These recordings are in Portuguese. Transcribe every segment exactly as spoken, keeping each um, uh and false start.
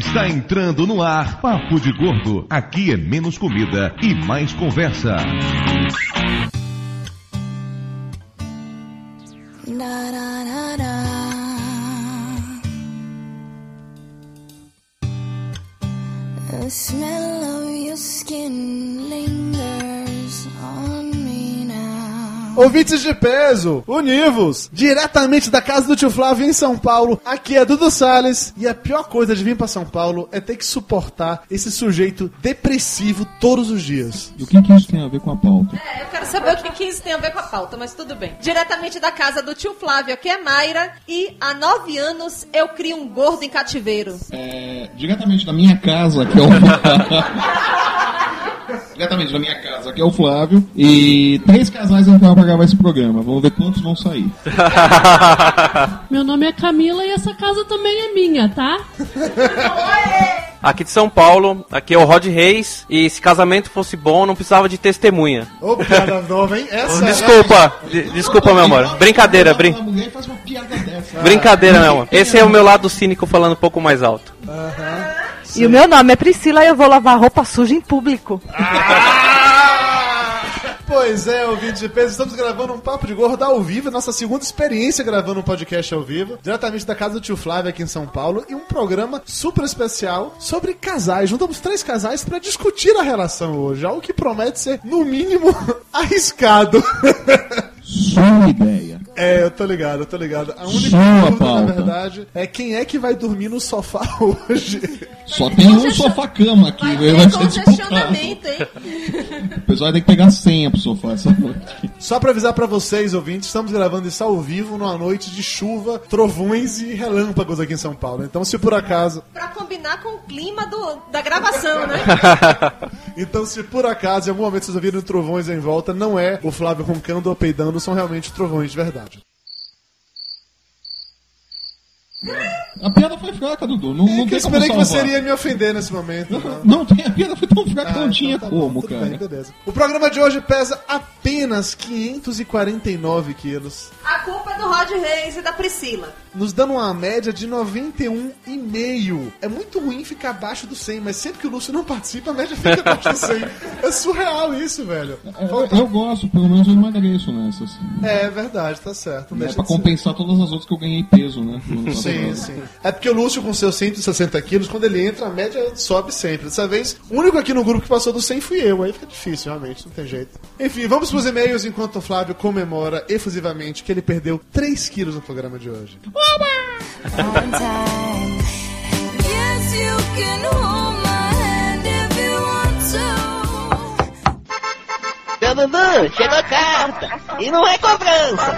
Está entrando no ar Papo de Gordo. Aqui é menos comida e mais conversa. The smell of your skin lingers on me now. Ouvintes de peso, univos, diretamente da casa do tio Flávio em São Paulo, aqui é Dudu Salles. E a pior coisa de vir pra São Paulo é ter que suportar esse sujeito depressivo todos os dias. E o que, que isso tem a ver com a pauta? É, eu quero saber o que, que isso tem a ver com a pauta, mas tudo bem. Diretamente da casa do tio Flávio, aqui é Mayra. E há nove anos eu crio um gordo em cativeiro. É... Diretamente da minha casa, que é o Flávio. Diretamente da minha casa, que é o Flávio. E três casais entraram pra gravar esse programa. Vamos ver quantos vão sair. Meu nome é Camila e essa casa também é minha, tá? Aqui de São Paulo, aqui é o Rod Reis. E se casamento fosse bom, não precisava de testemunha. Ô, piada nova, hein? Essa desculpa, é... de, desculpa, meu amor. Brincadeira, brin... Brincadeira, meu amor. Esse é o meu lado cínico falando um pouco mais alto. Uhum, e o meu nome é Priscila e eu vou lavar roupa suja em público. Pois é, ouvinte de peso, estamos gravando um Papo de Gordo ao vivo, nossa segunda experiência gravando um podcast ao vivo, diretamente da casa do tio Flávio aqui em São Paulo, e um programa super especial sobre casais. Juntamos três casais para discutir a relação hoje, algo que promete ser, no mínimo, arriscado. Só uma ideia. É, eu tô ligado, eu tô ligado. A única dúvida, na verdade, é quem é que vai dormir no sofá hoje. Só tem um sofá-cama aqui. Vai ter congestionamento, hein? O pessoal vai ter que pegar senha pro sofá essa noite. Só pra avisar pra vocês, ouvintes, estamos gravando isso ao vivo numa noite de chuva, trovões e relâmpagos aqui em São Paulo. Então, se por acaso... Pra combinar com o clima do, da gravação, né? Então, se por acaso em algum momento vocês ouviram trovões em volta, não é o Flávio roncando ou peidando, são realmente trovões de verdade. A piada foi fraca, Dudu. Não, não eu esperei que você iria me ofender nesse momento. Não, não, a piada foi tão fraca que ah, não tinha então tá como, bom, cara. Bem, beleza. O programa de hoje pesa apenas quinhentos e quarenta e nove quilos. A culpa é do Rod Reis e da Priscila. Nos dando uma média de noventa e um vírgula cinco. É muito ruim ficar abaixo do cem, mas sempre que o Lúcio não participa, a média fica abaixo do cem. É surreal isso, velho. Falta... Eu, eu gosto, pelo menos eu emagreço nessas. É verdade, tá certo. Não é pra compensar ser. Todas as outras que eu ganhei peso, né? Sim, sim. É porque o Lúcio, com seus cento e sessenta quilos, quando ele entra, a média sobe sempre. Dessa vez, o único aqui no grupo que passou do cem fui eu. Aí fica difícil, realmente, não tem jeito. Enfim, vamos pros e-mails enquanto o Flávio comemora efusivamente que ele perdeu três quilos no programa de hoje. Seu Dudu, chegou a carta e não é cobrança.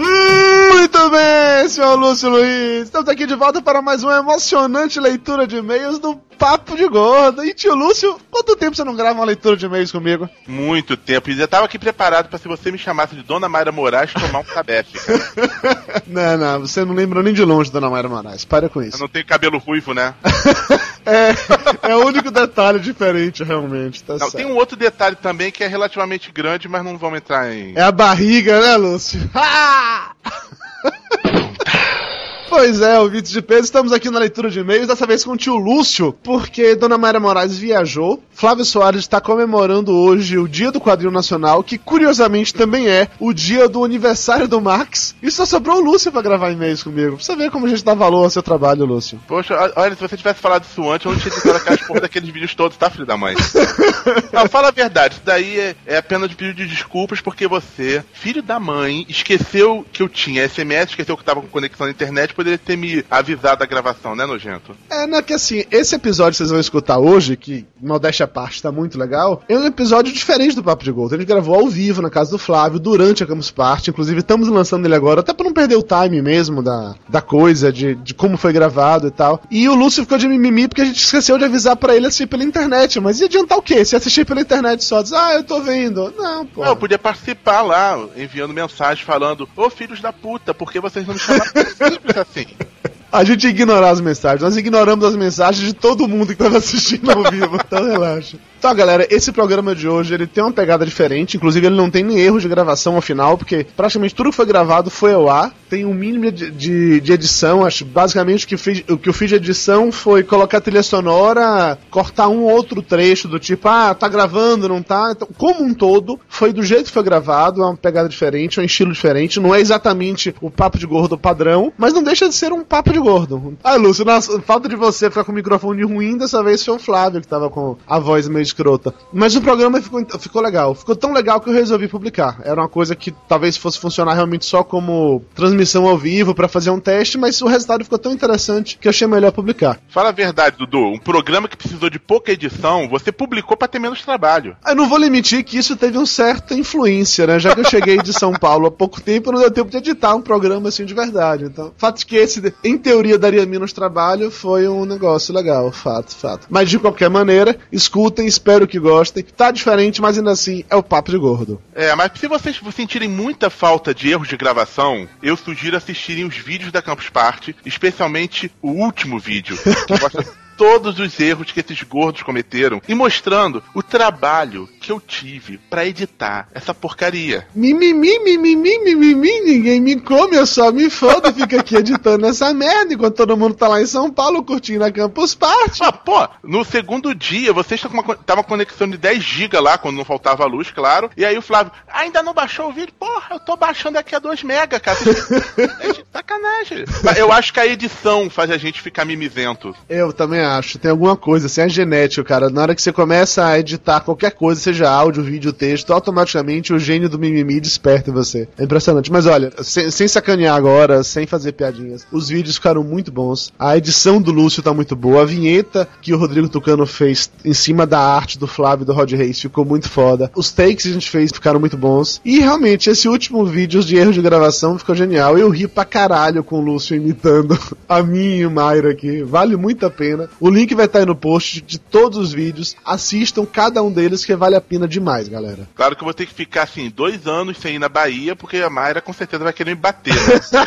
Muito bem, senhor Lúcio Luiz. Estamos aqui de volta para mais uma emocionante leitura de e-mails do Papo de Gordo. E tio Lúcio, quanto tempo você não grava uma leitura de e-mails comigo? Muito tempo. E eu tava aqui preparado para se você me chamasse de Dona Mayra Moraes tomar um cabete. Não, não, você não lembra nem de longe Dona Mayra Moraes. Para com isso. Eu não tenho cabelo ruivo, né? é, é o único detalhe diferente, realmente. Tá não, certo. Tem um outro detalhe também que é relativamente grande, mas não vamos entrar em... É a barriga, né, Lúcio? Ah! Pois é, ouvintes de peso, estamos aqui na leitura de e-mails, dessa vez com o tio Lúcio, porque Dona Mayra Moraes viajou, Flávio Soares está comemorando hoje o Dia do Quadrinho Nacional, que curiosamente também é o dia do aniversário do Max, e só sobrou o Lúcio para gravar e-mails comigo, pra você ver como a gente dá valor ao seu trabalho, Lúcio. Poxa, olha, se você tivesse falado isso antes, eu não tinha tentado aquelas porra daqueles vídeos todos, tá, filho da mãe? Não, fala a verdade, isso daí é, é apenas pedido de desculpas, porque você, filho da mãe, esqueceu que eu tinha S M S, esqueceu que tava com conexão na internet, poderia ter me avisado da gravação, né, nojento? É, não, que assim, esse episódio que vocês vão escutar hoje, que, modéstia à parte, tá muito legal, é um episódio diferente do Papo de Gordo. A gente gravou ao vivo na casa do Flávio, durante a Campus Party, inclusive estamos lançando ele agora, até pra não perder o time mesmo da, da coisa, de, de como foi gravado e tal. E o Lúcio ficou de mimimi porque a gente esqueceu de avisar pra ele assistir pela internet, mas ia adiantar o quê? Se assistir pela internet só, diz, ah, eu tô vendo. Não, pô. Não, eu podia participar lá, enviando mensagem, falando, ô, filhos da puta, por que vocês não me chamaram? Sim. A gente ignorar as mensagens. Nós ignoramos as mensagens de todo mundo que estava assistindo ao vivo. Então relaxa. Tá, galera, esse programa de hoje, ele tem uma pegada diferente, inclusive ele não tem nem erro de gravação ao final, porque praticamente tudo que foi gravado foi ao ar, tem um mínimo de, de, de edição, acho, basicamente o que, fiz, o que eu fiz de edição foi colocar a trilha sonora, cortar um outro trecho do tipo, ah, tá gravando, não tá, então, como um todo, foi do jeito que foi gravado, é uma pegada diferente, é um estilo diferente, não é exatamente o Papo de Gordo padrão, mas não deixa de ser um Papo de Gordo. Ah, Lúcio, nossa, falta de você ficar com o microfone ruim, dessa vez foi o Flávio que tava com a voz meio escrota. Mas o programa ficou, ficou legal. Ficou tão legal que eu resolvi publicar. Era uma coisa que talvez fosse funcionar realmente só como transmissão ao vivo pra fazer um teste, mas o resultado ficou tão interessante que eu achei melhor publicar. Fala a verdade, Dudu. Um programa que precisou de pouca edição, você publicou pra ter menos trabalho. Eu não vou limitar que isso teve uma certa influência, né? Já que eu cheguei de São Paulo há pouco tempo, não deu tempo de editar um programa assim de verdade. Então, fato de que esse, em teoria, daria menos trabalho, foi um negócio legal. Fato, fato. Mas de qualquer maneira, escutem, espero que gostem. Tá diferente, mas ainda assim é o Papo de Gordo. É, mas se vocês sentirem muita falta de erros de gravação, eu sugiro assistirem os vídeos da Campus Party, especialmente o último vídeo, que mostra todos os erros que esses gordos cometeram e mostrando o trabalho que eu tive pra editar essa porcaria. Mimimi, mimimi, mimimi, mi, mi, mi, ninguém me come, eu só me foda, fica aqui editando essa merda enquanto todo mundo tá lá em São Paulo curtindo a Campus Party. Ah, pô, no segundo dia, vocês estavam com uma conexão de dez gigas lá, quando não faltava luz, claro, e aí o Flávio, ah, ainda não baixou o vídeo? Porra, eu tô baixando aqui a dois megas, cara. Sacanagem. Eu acho que a edição faz a gente ficar mimizento. Eu também acho, tem alguma coisa, assim, é genético, cara. Na hora que você começa a editar qualquer coisa, seja áudio, vídeo, texto, automaticamente o gênio do mimimi desperta em você. É impressionante. Mas olha, sem, sem sacanear agora, sem fazer piadinhas, os vídeos ficaram muito bons. A edição do Lúcio tá muito boa. A vinheta que o Rodrigo Tucano fez em cima da arte do Flávio e do Rod Reis ficou muito foda. Os takes que a gente fez ficaram muito bons. E realmente, esse último vídeo de erro de gravação ficou genial. Eu ri pra caralho com o Lúcio imitando a mim e o Mayra aqui. Vale muito a pena. O link vai estar aí no post de todos os vídeos. Assistam cada um deles que vale a pena demais, galera. Claro que eu vou ter que ficar, assim, dois anos sem ir na Bahia, porque a Mayra com certeza vai querer me bater, né?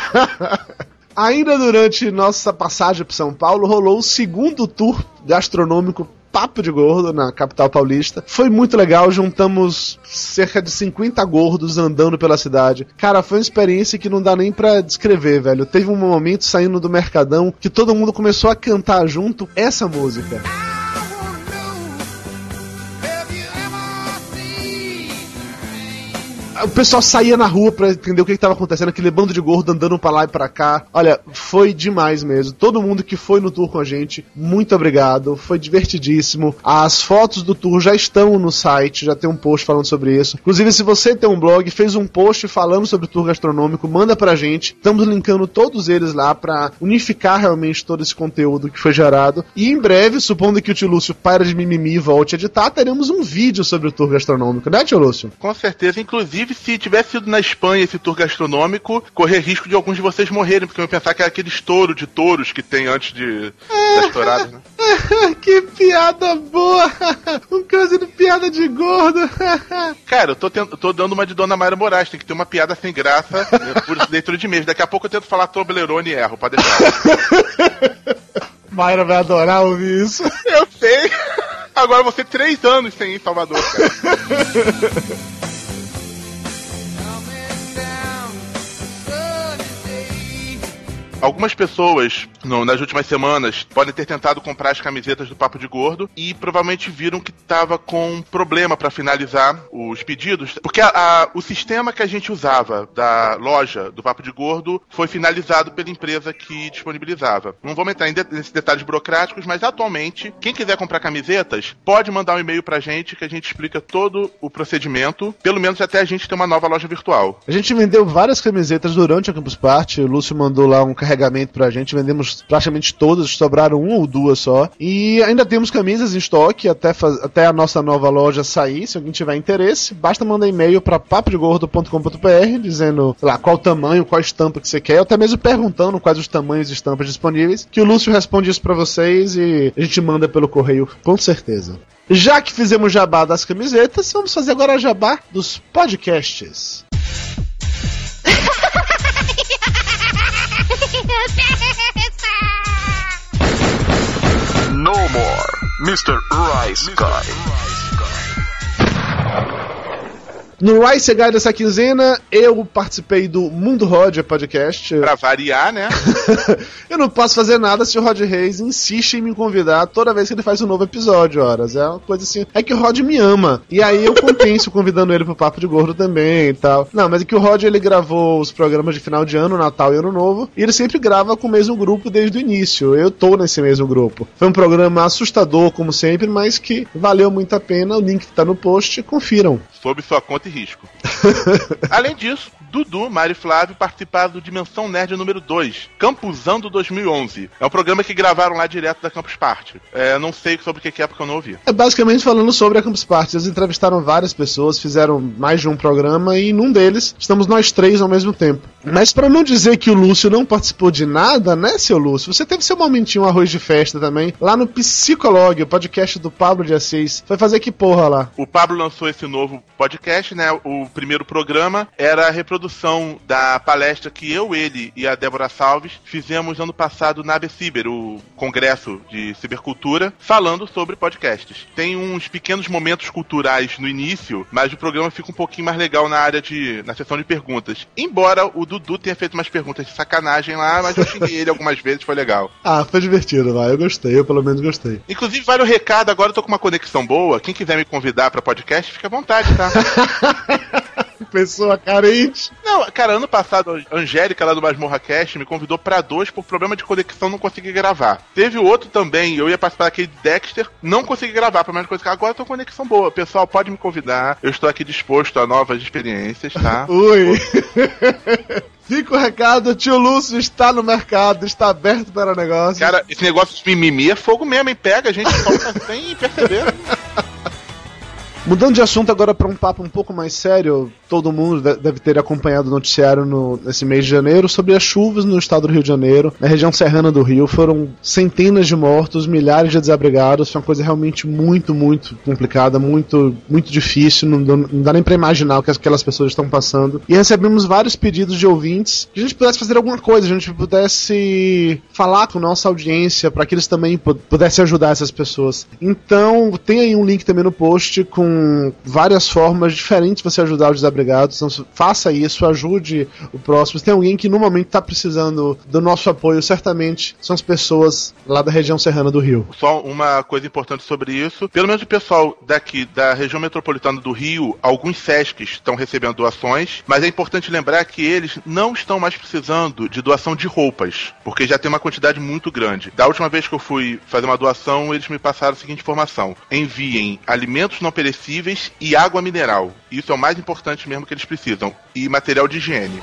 Ainda durante nossa passagem para São Paulo, rolou o segundo tour gastronômico Papo de Gordo na capital paulista. Foi muito legal, juntamos cerca de cinquenta gordos andando pela cidade. Cara, foi uma experiência que não dá nem pra descrever, velho. Teve um momento saindo do Mercadão que todo mundo começou a cantar junto essa música. O pessoal saía na rua pra entender o que, que tava acontecendo, aquele bando de gordo andando pra lá e pra cá. Olha, foi demais mesmo. Todo mundo que foi no tour com a gente, muito obrigado. Foi divertidíssimo. As fotos do tour já estão no site, já tem um post falando sobre isso. Inclusive, se você tem um blog, fez um post falando sobre o tour gastronômico, manda pra gente. Estamos linkando todos eles lá pra unificar realmente todo esse conteúdo que foi gerado. E em breve, supondo que o tio Lúcio para de mimimi e volte a editar, teremos um vídeo sobre o tour gastronômico, né, tio Lúcio? Com certeza, inclusive se tivesse sido na Espanha esse tour gastronômico, correr risco de alguns de vocês morrerem, porque eu ia pensar que era aquele estouro de touros que tem antes de das touradas, né? Que piada boa! Um caso de piada de gordo! Cara, eu tô, tento, tô dando uma de Dona Mayra Moraes, tem que ter uma piada sem graça por dentro de mês. Daqui a pouco eu tento falar Toblerone e erro, pra deixar. Mayra vai adorar ouvir isso. Eu sei! Agora vou ser três anos sem ir em Salvador, cara. Algumas pessoas, no, nas últimas semanas, podem ter tentado comprar as camisetas do Papo de Gordo e provavelmente viram que estava com um problema para finalizar os pedidos. Porque a, a, o sistema que a gente usava da loja do Papo de Gordo foi finalizado pela empresa que disponibilizava. Não vamos entrar em de, nesses detalhes burocráticos, mas atualmente, quem quiser comprar camisetas, pode mandar um e-mail para a gente que a gente explica todo o procedimento, pelo menos até a gente ter uma nova loja virtual. A gente vendeu várias camisetas durante a Campus Party, o Lúcio mandou lá um carregamento carregamento pra gente, vendemos praticamente todas, sobraram uma ou duas só, e ainda temos camisas em estoque até, faz, até a nossa nova loja sair. Se alguém tiver interesse, basta mandar e-mail pra papo de gordo ponto com ponto b r dizendo, sei lá, qual tamanho, qual estampa que você quer, ou até mesmo perguntando quais os tamanhos e estampas disponíveis, que o Lúcio responde isso pra vocês e a gente manda pelo correio, com certeza. Já que fizemos jabá das camisetas, vamos fazer agora jabá dos podcasts. No more, mister Rice Guy. No Rise Guy dessa quinzena, eu participei do Mundo Rod podcast. Pra variar, né? Eu não posso fazer nada se o Rod Reis insiste em me convidar toda vez que ele faz um novo episódio, horas. É uma coisa assim. É que o Rod me ama. E aí eu compenso convidando ele pro Papo de Gordo também e tal. Não, mas é que o Rod, ele gravou os programas de final de ano, Natal e Ano Novo, e ele sempre grava com o mesmo grupo desde o início. Eu tô nesse mesmo grupo. Foi um programa assustador, como sempre, mas que valeu muito a pena. O link tá no post, confiram. Sob sua conta e risco. Além disso, Dudu, Mayra e Flávio participaram do Dimensão Nerd número dois, Campusando dois mil e onze. É um programa que gravaram lá direto da Campus Party. É, não sei sobre o que é, porque eu não ouvi. É basicamente falando sobre a Campus Party. Eles entrevistaram várias pessoas, fizeram mais de um programa e num deles estamos nós três ao mesmo tempo. Mas pra não dizer que o Lúcio não participou de nada, né, seu Lúcio? Você teve seu momentinho arroz de festa também, lá no Psicolog, o podcast do Pablo de Assis. Foi fazer que porra lá? O Pablo lançou esse novo podcast, né? O primeiro programa era a reprodução da palestra que eu, ele e a Débora Salves fizemos ano passado na ABCiber, o Congresso de Cibercultura, falando sobre podcasts. Tem uns pequenos momentos culturais no início, mas o programa fica um pouquinho mais legal na área de... na sessão de perguntas. Embora o Dudu tenha feito umas perguntas de sacanagem lá, mas eu xinguei ele algumas vezes, foi legal. Ah, foi divertido, vai. Eu gostei, eu pelo menos gostei. Inclusive, vale o recado, agora eu tô com uma conexão boa. Quem quiser me convidar pra podcast, fica à vontade, tá? Pessoa carente. Não, cara, ano passado a Angélica lá do Masmorra Cast me convidou pra dois, por problema de conexão não consegui gravar. Teve outro também, eu ia participar daquele Dexter, não consegui gravar, por mais coisa que agora eu tô com conexão boa. Pessoal, pode me convidar, eu estou aqui disposto a novas experiências, tá? Ui! Fica o recado, tio Lúcio está no mercado, está aberto para negócio. Cara, esse negócio de mimimi é fogo mesmo, hein? Pega, a gente solta sem perceber. Mudando de assunto agora para um papo um pouco mais sério, todo mundo deve ter acompanhado o noticiário no, nesse mês de janeiro sobre as chuvas no estado do Rio de Janeiro, na região serrana do Rio. Foram centenas de mortos, milhares de desabrigados, foi uma coisa realmente muito, muito complicada, muito, muito difícil, não, não dá nem para imaginar o que aquelas pessoas estão passando. E recebemos vários pedidos de ouvintes que a gente pudesse fazer alguma coisa, a gente pudesse falar com nossa audiência para que eles também pudessem ajudar essas pessoas. Então tem aí um link também no post com várias formas diferentes de você ajudar os desabrigados, então faça isso, ajude o próximo. Se tem alguém que no momento está precisando do nosso apoio, certamente são as pessoas lá da região serrana do Rio. Só uma coisa importante sobre isso, pelo menos o pessoal daqui da região metropolitana do Rio, alguns SESCs estão recebendo doações, mas é importante lembrar que eles não estão mais precisando de doação de roupas, porque já tem uma quantidade muito grande. Da última vez que eu fui fazer uma doação, eles me passaram a seguinte informação: enviem alimentos não perecíveis e água mineral. Isso é o mais importante mesmo que eles precisam. E material de higiene.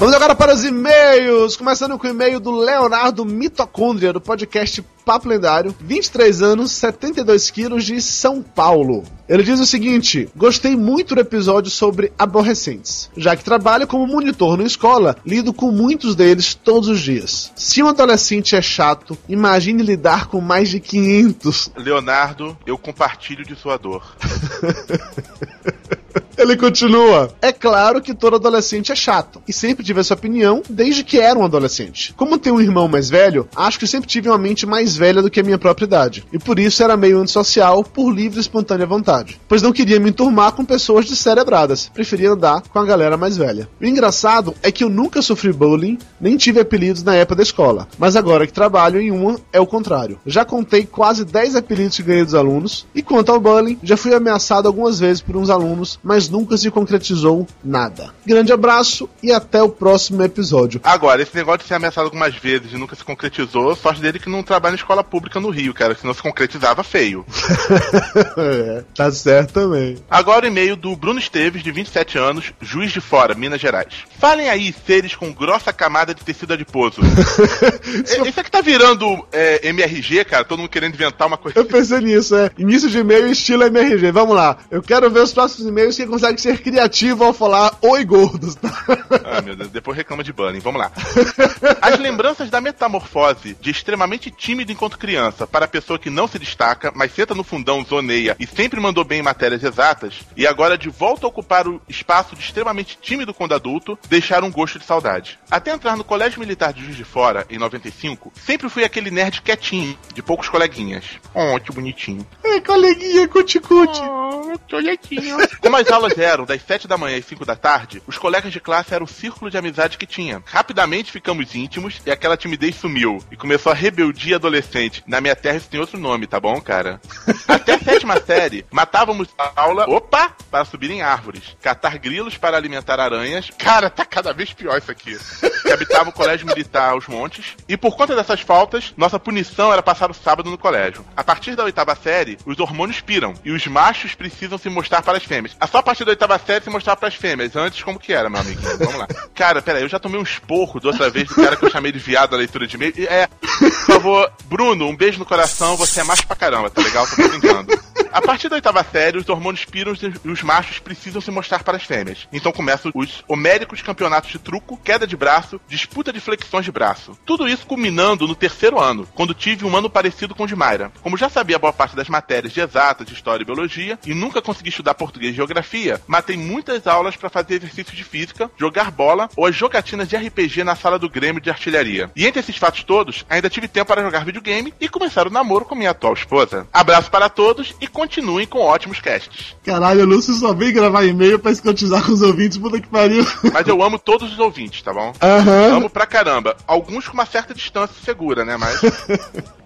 Vamos agora para os e-mails, começando com o e-mail do Leonardo Mitocôndria, do podcast Papo Lendário, vinte e três anos, setenta e dois quilos, de São Paulo. Ele diz o seguinte: gostei muito do episódio sobre aborrecentes, já que trabalho como monitor na escola, lido com muitos deles todos os dias. Se um adolescente é chato, imagine lidar com mais de quinhentos. Leonardo, eu compartilho de sua dor. Ele continua: é claro que todo adolescente é chato, e sempre tive essa opinião desde que era um adolescente. Como tenho um irmão mais velho, acho que sempre tive uma mente mais velha do que a minha própria idade, e por isso era meio antissocial por livre e espontânea vontade, pois não queria me enturmar com pessoas descerebradas, preferia andar com a galera mais velha. O engraçado é que eu nunca sofri bullying, nem tive apelidos na época da escola, mas agora que trabalho em uma é o contrário. Já contei quase dez apelidos que ganhei dos alunos, e quanto ao bullying, já fui ameaçado algumas vezes por uns alunos, mas nunca se concretizou nada. Grande abraço e até o próximo episódio. Agora, esse negócio de ser ameaçado algumas vezes e nunca se concretizou, sorte dele que não trabalha em escola pública no Rio, cara, senão se concretizava feio. É, tá certo também. Agora o e-mail do Bruno Esteves, de vinte e sete anos, Juiz de Fora, Minas Gerais. Falem aí, seres com grossa camada de tecido adiposo. é, isso é que tá virando é, M R G, cara, todo mundo querendo inventar uma coisa. Eu pensei nisso, é. Início de e-mail, estilo M R G. Vamos lá. Eu quero ver os próximos e-mails que consegue ser criativo ao falar oi gordos, tá? Ah, meu Deus, depois reclama de bullying, vamos lá. As lembranças da metamorfose de extremamente tímido enquanto criança para a pessoa que não se destaca, mas senta no fundão, zoneia e sempre mandou bem em matérias exatas, e agora de volta a ocupar o espaço de extremamente tímido quando adulto, deixaram um gosto de saudade. Até entrar no Colégio Militar de Juiz de Fora, em noventa e cinco, sempre fui aquele nerd quietinho, de poucos coleguinhas. Oh, que bonitinho. É, coleguinha, cuticute. Oh, que olhadinho. Como as aulas eram das sete da manhã às cinco da tarde, os colegas de classe eram o círculo de amizade que tinha. Rapidamente ficamos íntimos e aquela timidez sumiu. E começou a rebeldia adolescente. Na minha terra isso tem outro nome, tá bom, cara? Até a sétima série, matávamos a aula, opa, para subir em árvores, catar grilos para alimentar aranhas. Cara, tá cada vez pior isso aqui. Que habitava o Colégio Militar aos montes. E por conta dessas faltas, nossa punição era passar o sábado no colégio. A partir da oitava série, os hormônios piram e os machos precisam se mostrar para as fêmeas. A só a partir da oitava série se mostrar para as fêmeas. Antes, como que era, meu amigo? Vamos lá. Cara, peraí, eu já tomei um esporro da outra vez do cara que eu chamei de viado na leitura de e-mail. É, por favor, Bruno, um beijo no coração, você é macho pra caramba, tá legal? Tô brincando. A partir da oitava série, os hormônios piram e os machos precisam se mostrar para as fêmeas. Então começam os homéricos campeonatos de truco, queda de braço, disputa de flexões de braço. Tudo isso culminando no terceiro ano, quando tive um ano parecido com o de Mayra. Como já sabia boa parte das matérias de exatas, de história e biologia, e nunca consegui estudar português e geografia, matei muitas aulas para fazer exercícios de física, jogar bola ou as jogatinas de R P G na sala do Grêmio de Artilharia. E entre esses fatos todos, ainda tive tempo para jogar videogame e começar o namoro com minha atual esposa. Abraço para todos e continuem com ótimos casts. Caralho, o Lúcio só vem gravar e-mail pra escotizar com os ouvintes, puta que pariu. Mas eu amo todos os ouvintes, tá bom? Aham. Uhum. Amo pra caramba. Alguns com uma certa distância segura, né, mas...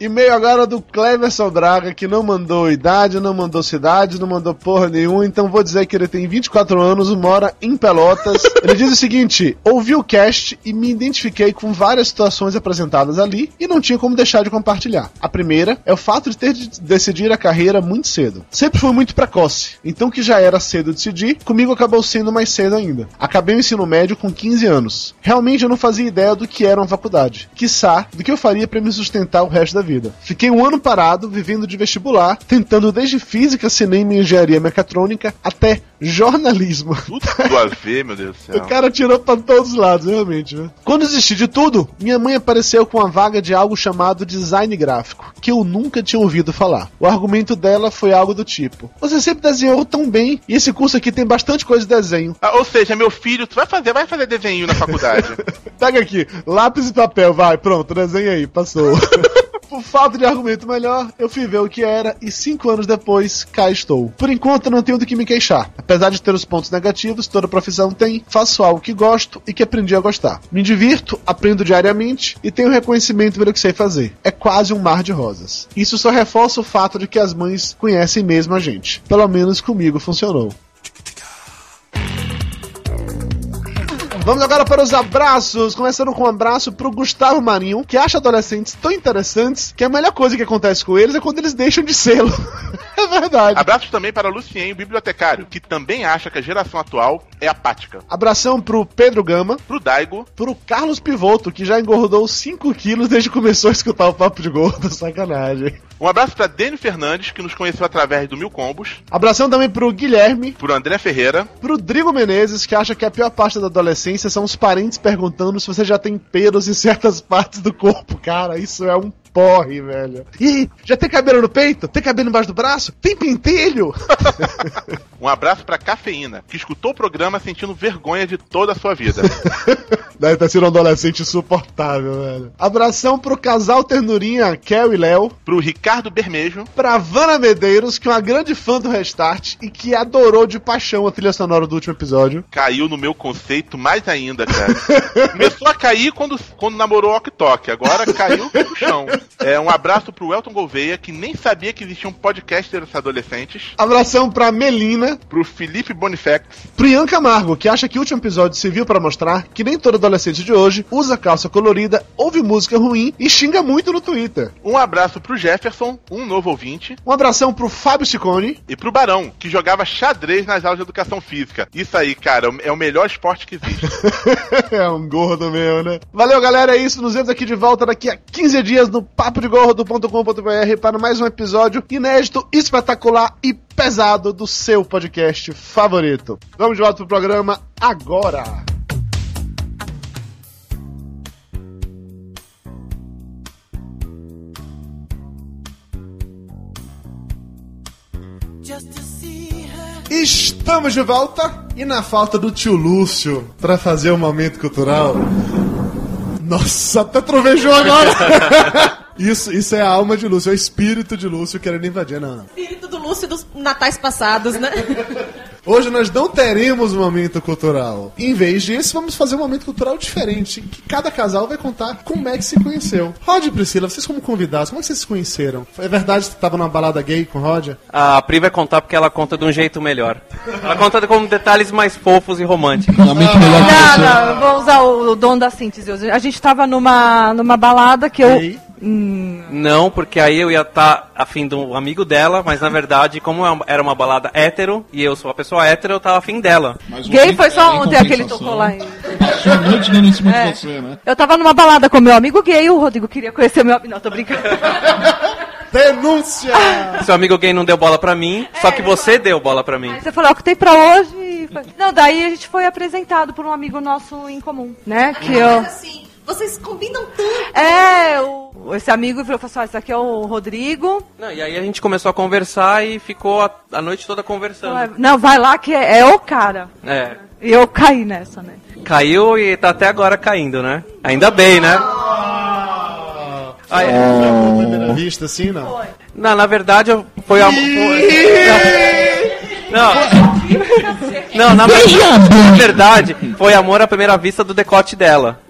E-mail agora do Cleverson Draga, que não mandou idade, não mandou cidade, não mandou porra nenhuma, então vou dizer que ele tem vinte e quatro anos, mora em Pelotas. Ele diz o seguinte: ouvi o cast e me identifiquei com várias situações apresentadas ali e não tinha como deixar de compartilhar. A primeira é o fato de ter de decidir a carreira muito cedo. Sempre fui muito precoce, então que já era cedo decidir, comigo acabou sendo mais cedo ainda. Acabei o ensino médio com quinze anos. Realmente eu não fazia ideia do que era uma faculdade, quiçá do que eu faria para me sustentar o resto da vida. Fiquei um ano parado, vivendo de vestibular, tentando desde física, cinema e engenharia mecatrônica até jornalismo. Tudo a ver, meu Deus do céu. O cara tirou pra todos os lados, realmente, né? Quando desisti de tudo, minha mãe apareceu com a vaga de algo chamado design gráfico, que eu nunca tinha ouvido falar. O argumento dela foi foi algo do tipo: você sempre desenhou tão bem e esse curso aqui tem bastante coisa de desenho. Ah, ou seja, meu filho, tu vai fazer, vai fazer desenho na faculdade. Pega aqui, lápis e papel, vai, pronto, desenha aí, passou. Por falta de argumento melhor, eu fui ver o que era e cinco anos depois, cá estou. Por enquanto, não tenho do que me queixar. Apesar de ter os pontos negativos, toda profissão tem, faço algo que gosto e que aprendi a gostar. Me divirto, aprendo diariamente e tenho reconhecimento pelo que sei fazer. É quase um mar de rosas. Isso só reforça o fato de que as mães conhecem mesmo a gente. Pelo menos comigo funcionou. Vamos agora para os abraços, começando com um abraço pro Gustavo Marinho, que acha adolescentes tão interessantes que a melhor coisa que acontece com eles é quando eles deixam de sê-lo. É verdade. Abraços também para Lucien, o bibliotecário, que também acha que a geração atual é apática. Abração pro Pedro Gama, pro Daigo, pro Carlos Pivoto, que já engordou cinco quilos desde que começou a escutar o Papo de Gordo, sacanagem. Um abraço para Dênio Fernandes, que nos conheceu através do Mil Combos. Abração também pro Guilherme, pro André Ferreira, pro Drigo Menezes, que acha que a pior parte da adolescência são os parentes perguntando se você já tem pelos em certas partes do corpo. Cara, isso é um porre, velho. Ih, já tem cabelo no peito? Tem cabelo embaixo do braço? Tem pentelho? Um abraço pra Cafeína, que escutou o programa sentindo vergonha de toda a sua vida. Deve estar sendo um adolescente insuportável, velho. Abração pro casal Ternurinha, Kel e Léo. Pro Ricardo Bermejo. Pra Vana Medeiros, que é uma grande fã do Restart e que adorou de paixão a trilha sonora do último episódio. Caiu no meu conceito mais ainda, cara. Começou a cair quando, quando namorou o Ok-Tok. Agora caiu no chão. É, um abraço pro Elton Gouveia, que nem sabia que existia um podcast desses adolescentes. Abração pra Melina. Pro Felipe Bonifax. Pro Ian Camargo, que acha que o último episódio serviu pra mostrar que nem toda adolescente adolescente de hoje usa calça colorida, ouve música ruim e xinga muito no Twitter. Um abraço pro Jefferson, um novo ouvinte. Um abração pro Fábio Ciccone. E pro Barão, que jogava xadrez nas aulas de educação física. Isso aí, cara, é o melhor esporte que existe. É um gordo mesmo, né? Valeu, galera, é isso. Nos vemos aqui de volta daqui a quinze dias no papo de gordo ponto com ponto b r para mais um episódio inédito, espetacular e pesado do seu podcast favorito. Vamos de volta pro programa agora. Estamos de volta e na falta do tio Lúcio para fazer o momento cultural. Nossa, até trovejou agora. Isso, isso é a alma de Lúcio, é o espírito de Lúcio querendo invadir, não, não. Espírito do Lúcio dos natais passados, né? Hoje nós não teremos um momento cultural. Em vez disso, vamos fazer um momento cultural diferente, que cada casal vai contar como é que se conheceu. Rod e Priscila, vocês como convidados, como é que vocês se conheceram? É verdade que você estava numa balada gay com o Rod? A Pri vai contar porque ela conta de um jeito melhor. Ela conta com detalhes mais fofos e românticos. Não, não, vou usar o dom da síntese hoje. A gente estava numa, numa balada que eu... Ei. Hum. Não, porque aí eu ia estar tá afim de um amigo dela, mas na verdade, como era uma balada hétero, e eu sou uma pessoa hétero, eu tava afim dela. Mas gay foi só ontem aquele tocou lá. Eu tava numa balada com meu amigo gay, o Rodrigo queria conhecer meu amigo. Não, tô brincando. Denúncia! Seu amigo gay não deu bola pra mim, é, só que você deu bola pra mim. Aí você falou, ó, que tem pra hoje e foi... Não, daí a gente foi apresentado por um amigo nosso em comum, né? Que eu... assim, vocês combinam tanto. É, o... esse amigo falou assim, ah, esse aqui é o Rodrigo. Não, e aí a gente começou a conversar e ficou a, a noite toda conversando. Não, vai lá que é, é o cara. É. E eu caí nessa, né? Caiu e tá até agora caindo, né? Ainda bem, né? Oh. Ah, é. Oh. Foi a primeira vista, assim, não? Foi. Não, na verdade, eu... foi a... Não, não na, na verdade, foi amor à primeira vista do decote dela.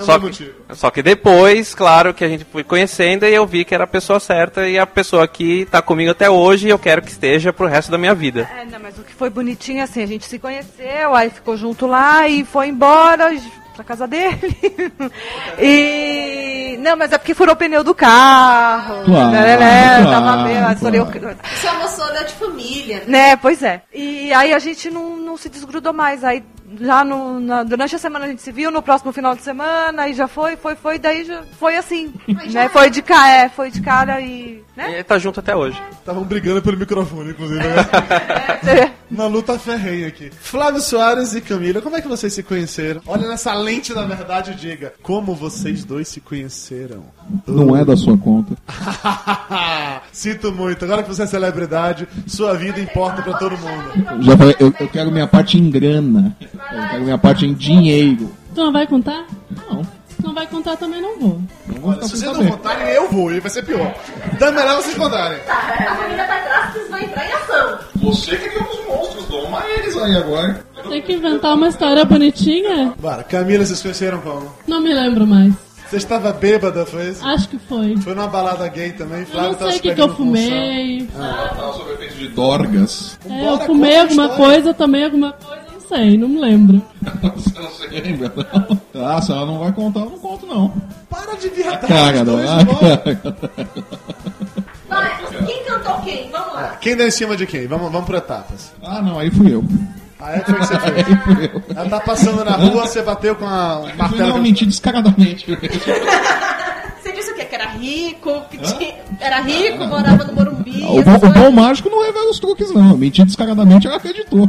Só que, só que depois, claro, que a gente foi conhecendo e eu vi que era a pessoa certa e a pessoa que tá comigo até hoje e eu quero que esteja pro resto da minha vida. É, não, mas o que foi bonitinho assim, a gente se conheceu, aí ficou junto lá e foi embora pra casa dele. E... não, mas é porque furou o pneu do carro. Claro, né, né, claro, tava meio... claro. Isso é uma moçada de família. Né, pois é. E aí a gente não, não se desgrudou mais, aí... já no, na, durante a semana a gente se viu, no próximo final de semana, e já foi, foi, foi, daí já foi assim, né? Foi de cara, é, foi de cara e... né? E tá junto até hoje. Estavam brigando pelo microfone, inclusive. Né? Uma luta ferrenha aqui. Flávio Soares e Camila, como é que vocês se conheceram? Olha nessa lente da verdade e diga, como vocês dois se conheceram? Não é da sua conta. Sinto muito, agora que você é celebridade, sua vida importa pra todo mundo. Já falei, eu, eu quero minha parte em grana. Eu quero minha parte em dinheiro. Tu não vai contar? Não. Se não vai contar, também não vou. Não vou. Olha, se vocês não contarem, eu vou. E vai ser pior. Então é melhor vocês contarem. Tá, a família tá atrás que eles vão entrar em ação. Você que é os monstros, toma eles aí agora. Tem que inventar uma história bonitinha. Bora, Camila, vocês conheceram como? Não me lembro mais. Você estava bêbada, foi isso? Acho que foi. Foi numa balada gay também, Flávio. Eu não sei o que, que eu fumei. Ah, ah. Sobre efeito de dorgas. É, eu fumei alguma coisa, também alguma coisa. Não sei, não me lembro. Você não se lembra, não? Ah, se ela não vai contar, eu não conto, não. Para de viadar. Caga, não. Vai, quem cantou quem? Vamos lá. Quem deu em cima de quem? Vamos, vamos por etapas. Ah, não, aí fui eu. Ah, é? Foi que você fez? Aí fui eu. Ela tá passando na rua, você bateu com a martela. Não, eu menti descaradamente. Você disse o quê? Que era rico, que tinha... era rico, morava no Morumbi. O bom mágico não revela os truques, não. Eu menti descaradamente, ela acreditou.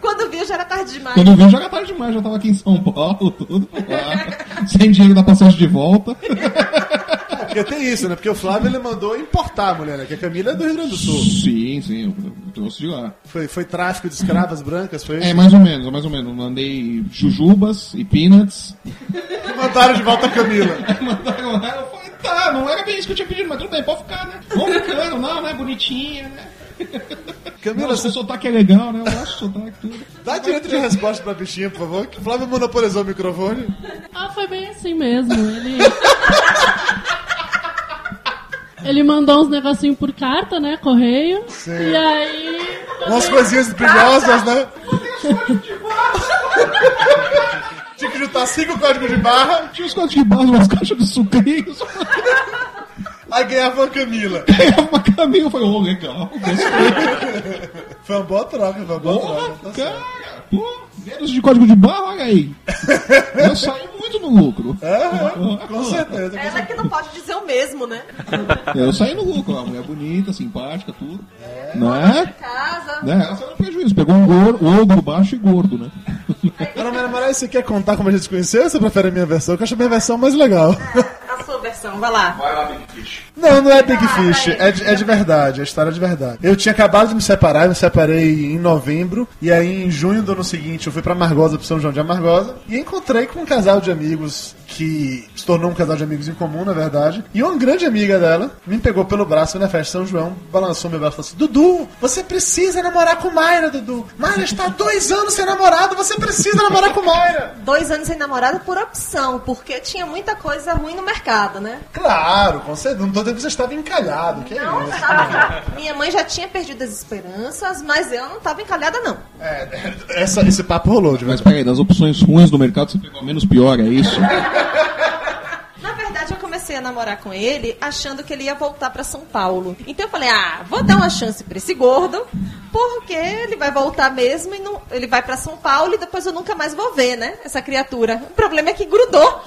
Quando viu já era tarde demais. Quando viu já era tarde demais, já tava aqui em São Paulo, tudo lá, sem dinheiro da passagem de volta. É, porque tem isso, né? Porque o Flávio ele mandou importar a mulher, né? Que a Camila é do Rio Grande do Sul. Sim, sim, eu trouxe de lá. Foi, foi tráfico de escravas brancas, foi isso? É, mais ou menos, mais ou menos. Mandei jujubas e peanuts. E mandaram de volta a Camila. Mandaram lá, eu falei, tá, não era bem isso que eu tinha pedido, mas tudo bem, pode ficar, né? Vamos ficando, não, né? Bonitinha, né? Camila, nossa, seu sotaque é legal, né? Eu gosto de sotaque, tudo. Dá direito de resposta pra bichinha, por favor, que o Flávio monopolizou o microfone. Ah, foi bem assim mesmo. Ele, ele mandou uns negocinhos por carta, né? Correio. Sim. E aí... umas coisinhas perigosas, né? Tinha que juntar cinco códigos de barra. Tinha os códigos de barra, umas caixas de sucrilhos. Aí ganhava uma Camila. Ganhava uma Camila, foi oh, legal. Foi uma boa troca, foi uma boa oh, troca. Cara, tá pô, menos de código de barra, olha aí. Eu saí muito no lucro. Uhum, com certeza. Ela é que não pode dizer o mesmo, né? Eu saí no lucro, uma mulher bonita, simpática, tudo. É. Não é? Casa. Né? Ela saiu no prejuízo, pegou um gordo, ogro baixo e gordo, né? Agora, minha namorada, você quer contar como a gente se conheceu ou você prefere a minha versão? Que eu acho a minha versão mais legal. A sua versão, vai lá. Vai lá, Big Fish. Não, não é Big ah, Fish, é, é, de, é de verdade, é história de verdade. Eu tinha acabado de me separar, eu me separei em novembro, e aí em junho do ano seguinte eu fui pra Amargosa, pro São João de Amargosa, e encontrei com um casal de amigos que se tornou um casal de amigos em comum, na verdade, e uma grande amiga dela me pegou pelo braço na festa São João, balançou meu braço e falou assim, Dudu, você precisa namorar com Mayra, Dudu. Mayra está há dois anos sem namorado, você precisa namorar com Mayra. Dois anos sem namorado por opção, porque tinha muita coisa ruim no mercado, né? Claro, com certeza, não tô dizendo que você estava encalhado, que não, é isso? Tava... Minha mãe já tinha perdido as esperanças, mas eu não estava encalhada, não. É, essa, esse papo rolou, de mas peraí, das opções ruins do mercado você pegou a menos pior, é isso? Na verdade, eu comecei a namorar com ele achando que ele ia voltar pra São Paulo. Então eu falei, ah, vou dar uma chance pra esse gordo, porque ele vai voltar mesmo e não, ele vai pra São Paulo e depois eu nunca mais vou ver, né, essa criatura. O problema é que grudou.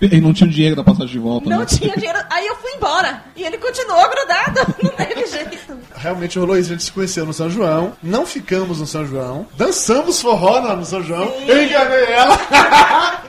E não tinha dinheiro da passagem de volta, Não né? tinha dinheiro. Aí eu fui embora. E ele continuou grudado. Não teve jeito. Realmente rolou isso. A gente se conheceu no São João. Não ficamos no São João. Dançamos forró no São João. Sim. Eu enganei ela.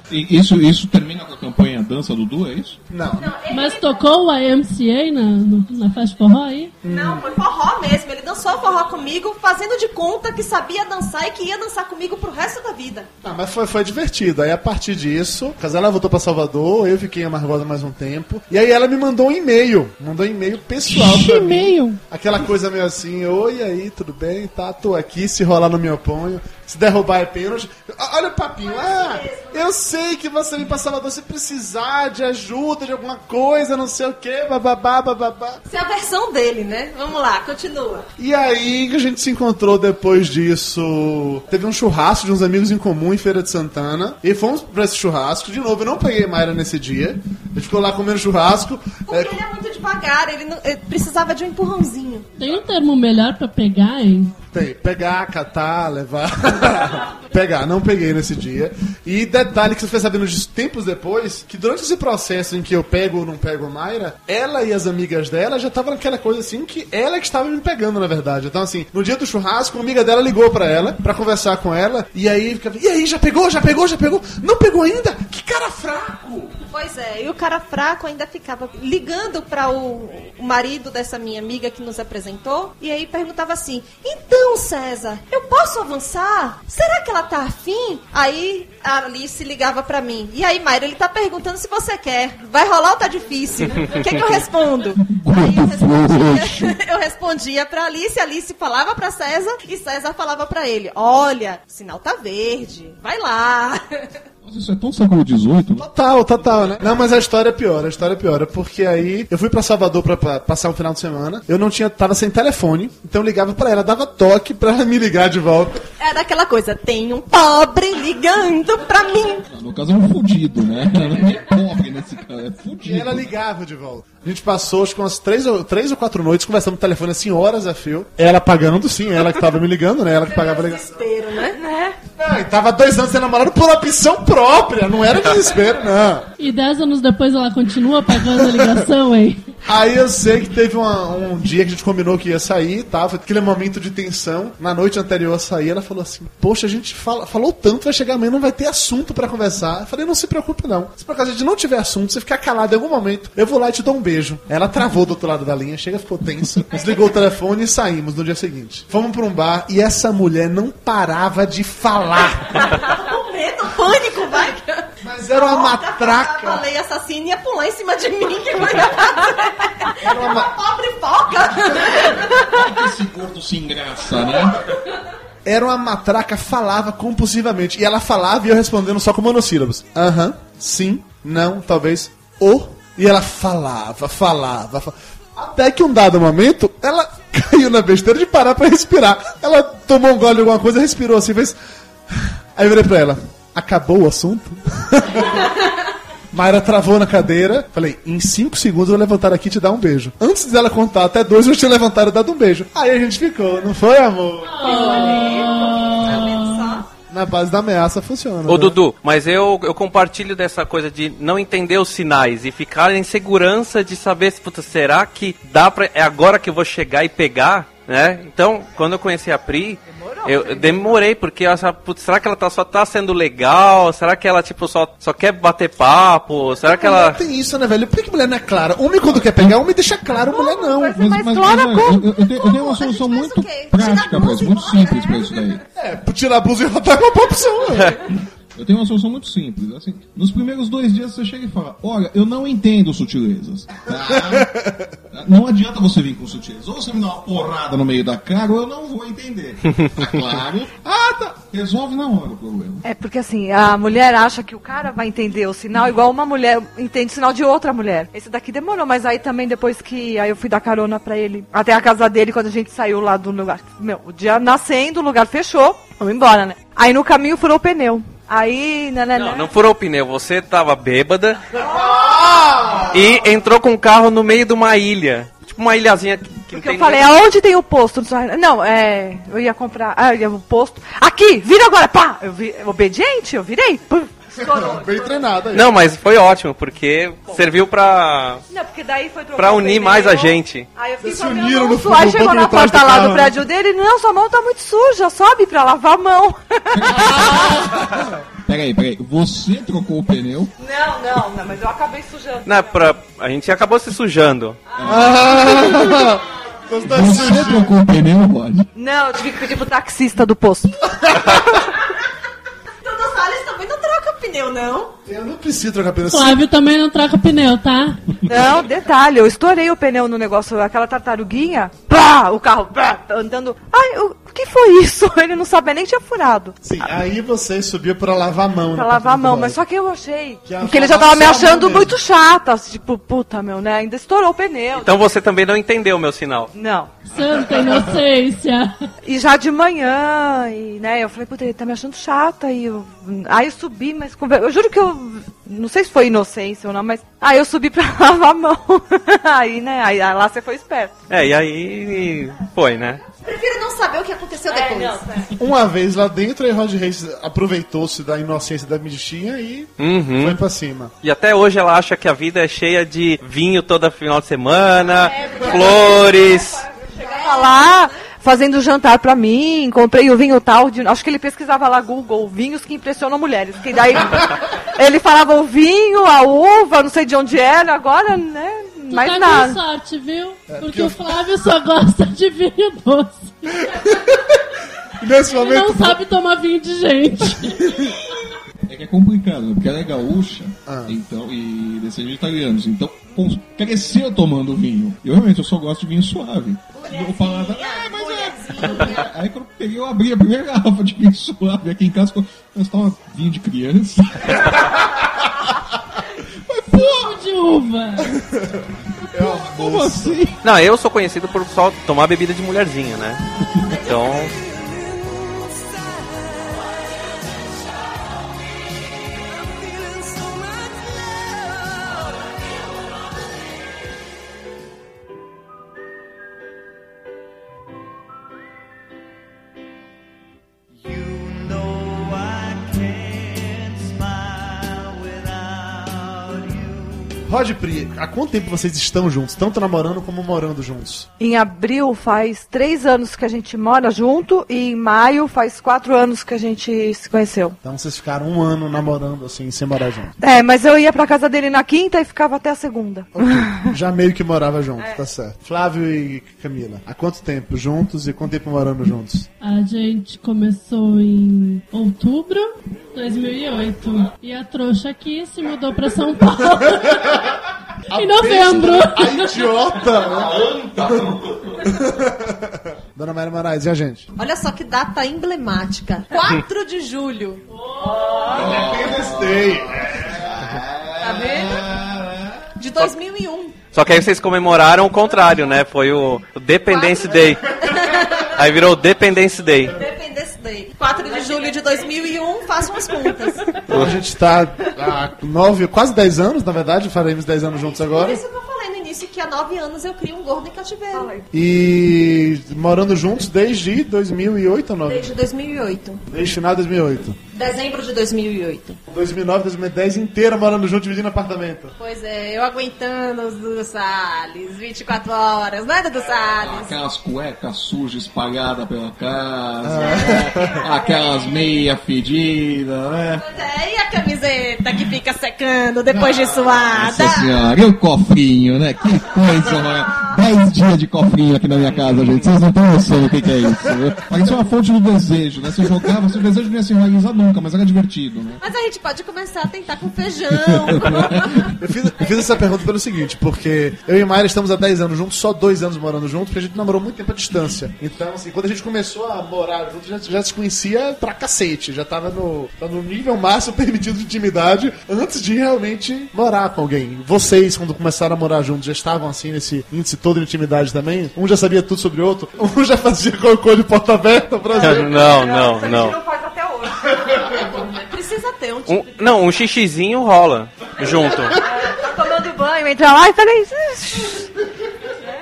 E isso, isso termina com a campanha Dança Dudu, é isso? Não. não ele... Mas tocou a M C A na, na festa forró aí? Não, foi forró mesmo. Ele dançou forró comigo, fazendo de conta que sabia dançar e que ia dançar comigo pro resto da vida. Ah, mas foi, foi divertido. Aí a partir disso, a Casela voltou pra Salvador, eu fiquei em Amargosa mais um tempo. E aí ela me mandou um e-mail. Mandou um e-mail pessoal pra mim. E-mail? Aquela coisa meio assim, oi, aí, tudo bem? Tá, tô aqui, se rolar não me oponho. Se derrubar é pênalti. Olha o papinho. Ah, eu sei que você vem pra Salvador se precisar de ajuda, de alguma coisa, não sei o quê, bababá, bababá. Essa é a versão dele, né? Vamos lá, continua. E aí a gente se encontrou depois disso. Teve um churrasco de uns amigos em comum em Feira de Santana. E fomos pra esse churrasco. De novo, eu não peguei Mayra nesse dia. A gente ficou lá comendo churrasco. Porque é... ele é muito devagar, ele, não... ele precisava de um empurrãozinho. Tem um termo melhor pra pegar, hein? Tem, pegar, catar, levar... pegar, não peguei nesse dia. E detalhe que você foi sabendo disso tempos depois, que durante esse processo em que eu pego ou não pego a Mayra, ela e as amigas dela já estavam naquela coisa assim que ela que estava me pegando, na verdade. Então assim, no dia do churrasco, uma amiga dela ligou pra ela pra conversar com ela, e aí ficava, e aí, já pegou, já pegou, já pegou? Não pegou ainda? Que cara fraco! Pois é, e o cara fraco ainda ficava ligando pra o, o marido dessa minha amiga que nos apresentou, e aí perguntava assim, então César, eu posso avançar? Será que ela tá afim? Aí a Alice ligava pra mim. E aí, Mayra, ele tá perguntando se você quer. Vai rolar ou tá difícil? O que é que eu respondo? Aí eu respondia, eu respondia pra Alice, Alice falava pra César e César falava pra ele. Olha, o sinal tá verde. Vai lá. Isso é tão século dezoito, né? Total, total, né? Não, mas a história é pior, a história é pior. Porque aí eu fui pra Salvador pra, pra passar um final de semana. Eu não tinha, tava sem telefone, então eu ligava pra ela, dava toque pra ela me ligar de volta. Era aquela coisa, tem um pobre ligando pra mim. No caso é um fudido, né? Não é pobre nesse caso, é fudido. E ela ligava de volta. A gente passou, acho que umas três ou, três ou quatro noites conversando no telefone, assim, horas a fio. Ela pagando, sim, ela que tava me ligando, né? Ela que pagava a ligação. Desespero, né? Não, e tava dois anos sem namorado por opção própria. Própria, não era desespero, não. E dez anos depois ela continua pagando a ligação, hein? Aí eu sei que teve uma, um dia que a gente combinou que ia sair, tá? Foi aquele momento de tensão. Na noite anterior a sair, ela falou assim, poxa, a gente fala, falou tanto, vai chegar amanhã, não vai ter assunto pra conversar. Eu falei, não se preocupe, não. Se por acaso a gente não tiver assunto, você ficar calado em algum momento, eu vou lá e te dou um beijo. Ela travou do outro lado da linha, chega, ficou tensa, desligou o telefone e saímos no dia seguinte. Fomos pra um bar e essa mulher não parava de falar. Pânico, vai! Mas era uma matraca! Eu falei assassina e ia pular em cima de mim, que foi era uma, uma pobre foca! Esse gordo se engraça, né? Era uma matraca, falava compulsivamente. E ela falava e eu respondendo só com monossílabos. Aham, sim, não, talvez, ou. E ela falava, falava, falava. Até que um dado momento, ela caiu na besteira de parar pra respirar. Ela tomou um gole de alguma coisa, respirou assim, fez... Aí eu virei pra ela, acabou o assunto? Mayra travou na cadeira, falei, em cinco segundos eu vou levantar aqui e te dar um beijo. Antes dela contar até dois, eu tinha levantado e dado um beijo. Aí a gente ficou, não foi, amor? Oh. Na base da ameaça funciona. Ô, né? Dudu, mas eu, eu compartilho dessa coisa de não entender os sinais e ficar em segurança de saber se, puta, será que dá pra... É agora que eu vou chegar e pegar, né? Então, quando eu conheci a Pri... Eu, eu demorei, porque eu achava, putz, será que ela tá, só tá sendo legal? Será que ela, tipo, só, só quer bater papo? Será que ela... Tem isso, né, velho? Por que mulher não é clara? Homem, quando quer pegar, homem deixa claro, mulher não. Mas, mas, mas clara eu, como? Eu, eu, eu, eu dei uma solução muito prática, mas muito simples pra isso daí. É, tirar a blusa e rotar é uma boa opção, velho. Eu tenho uma solução muito simples, assim, nos primeiros dois dias você chega e fala, olha, eu não entendo sutilezas, tá? Não adianta você vir com sutilezas, ou você me dá uma porrada no meio da cara, ou eu não vou entender, tá claro, ah, tá, resolve na hora o problema. É, porque assim, a mulher acha que o cara vai entender o sinal, igual uma mulher entende o sinal de outra mulher, esse daqui demorou, mas aí também depois que, aí eu fui dar carona pra ele, até a casa dele, quando a gente saiu lá do lugar, meu, o dia nascendo, o lugar fechou, vamos embora, né, aí no caminho furou o pneu. Aí, não, não, não. Não furou o pneu, você tava bêbada oh! e entrou com o carro no meio de uma ilha. Tipo uma ilhazinha que, que não tem. Eu falei, ninguém... aonde tem o posto? Não, é. Eu ia comprar. Ah, eu ia o posto. Aqui, vira agora, pá! Eu vi, obediente, eu virei. Pum. Estourou, bem treinada. Não, mas foi ótimo, porque bom, serviu pra... Não, porque daí foi pra unir mais a gente. Aí eu fiquei uniram no fundo. Aí chegou na porta lá do prédio dele, não, sua mão tá muito suja, sobe pra lavar a mão. Peraí, peraí, você trocou o pneu? Não, não, não, mas eu acabei sujando. Não, pra... a gente acabou se sujando. Ah. Ah. Você trocou o pneu, Rod? Não, eu tive que pedir pro taxista do posto. Eu não. Eu não preciso trocar pneu. Flávio também não troca pneu, tá? Não, detalhe, eu estourei o pneu no negócio, aquela tartaruguinha, pá, o carro, pá, andando. Ai, o que foi isso? Ele não sabia nem que tinha furado. Sim, ah, aí você subiu pra lavar a mão. Pra lavar a mão, mas só que eu achei. Que porque ele já tava me achando muito chata, tipo, puta, meu, né? Ainda estourou o pneu. Então você também não entendeu o meu sinal. Não. Santa inocência. E já de manhã, e, né, eu falei, puta, ele tá me achando chata, e eu... Aí eu subi, mas eu juro que eu... Não sei se foi inocência ou não, mas... Aí eu subi pra lavar a mão. Aí, né? Aí lá você foi esperto. É, e aí... Foi, né? Prefiro não saber o que aconteceu é, depois. Não, uma vez lá dentro, aí Rod Reis aproveitou-se da inocência da mexinha e uhum. foi pra cima. E até hoje ela acha que a vida é cheia de vinho toda final de semana, é, flores... Chegava lá... fazendo jantar pra mim, comprei o vinho tal, de, acho que ele pesquisava lá Google, vinhos que impressionam mulheres, que daí ele falava o vinho, a uva, não sei de onde era, agora, né, tu mais tá nada. Com sorte, viu? Porque o Flávio só gosta de vinho doce. Nesse ele momento, não sabe tomar vinho de gente. É que é complicado, né? Porque ela é gaúcha ah. então, e descendente de italianos. Então, cresceu tomando vinho. Eu realmente eu só gosto de vinho suave. Eu falava, ah, mas é. Aí quando eu peguei, eu abri a primeira garrafa de vinho suave aqui em casa, nós tava vinho de criança. Mas porra de uva! Porra, como assim? Não, eu sou conhecido por só tomar bebida de mulherzinha, né? Então. Rod e Pri, há quanto tempo vocês estão juntos? Tanto namorando como morando juntos? Em abril faz três anos que a gente mora junto e em maio faz quatro anos que a gente se conheceu. Então vocês ficaram um ano namorando assim, sem morar junto. É, mas eu ia pra casa dele na quinta e ficava até a segunda. Okay. Já meio que morava junto, é. Tá certo. Flávio e Camila, há quanto tempo juntos e quanto tempo morando juntos? A gente começou em outubro de dois mil e oito e a trouxa aqui se mudou pra São Paulo. A em novembro! A idiota! Dona Mayra Moraes, e a gente? Olha só que data emblemática. quatro de julho. Oh, é. Tá vendo? De dois mil e um. Só que aí vocês comemoraram o contrário, né? Foi o, o Dependence Day. Aí virou o Dependence Day. Dependence daí. quatro de julho de dois mil e um, façam as contas. Então, a gente está há nove, quase dez anos, na verdade, faremos dez anos juntos agora. Isso que eu falei no início, que há nove anos eu crio um gordo em cativeiro. E morando juntos desde dois mil e oito ou não? Desde dois mil e oito. Desde final de dois mil e oito. Dezembro de dois mil e oito. dois mil e nove, dois mil e dez inteira morando junto, dividindo apartamento. Pois é, eu aguentando os Dudu Salles, vinte e quatro horas, não é, Dudu Salles? Aquelas cuecas sujas espalhadas pela casa, ah. né? Aquelas meias fedidas, né? Pois é, e a camiseta que fica secando depois ah, de suada? Nossa senhora, e o cofrinho, né? Que coisa, né? Dez dias de cofrinho aqui na minha casa, gente. Vocês não têm noção do que, que é isso. Parece uma fonte do desejo, né? Você jogava, seu desejo não ia se realizar nunca. Mas era divertido, né? Mas a gente pode começar a tentar com feijão. eu, fiz, eu fiz essa pergunta pelo seguinte, porque eu e Mayra estamos há dez anos juntos, só dois anos morando juntos, porque a gente namorou muito tempo à distância. Então, assim, quando a gente começou a morar juntos, já, já se conhecia pra cacete, já tava no, tava no nível máximo permitido de intimidade antes de realmente morar com alguém. Vocês, quando começaram a morar juntos, já estavam assim nesse índice todo de intimidade também? Um já sabia tudo sobre o outro? Um já fazia cocô de porta aberta pra gente? Não, não, não. não. não faz até hoje. Precisa ter um, tipo um de... Não, um xixizinho rola junto. É, tá tomando banho, entra lá e tá aí.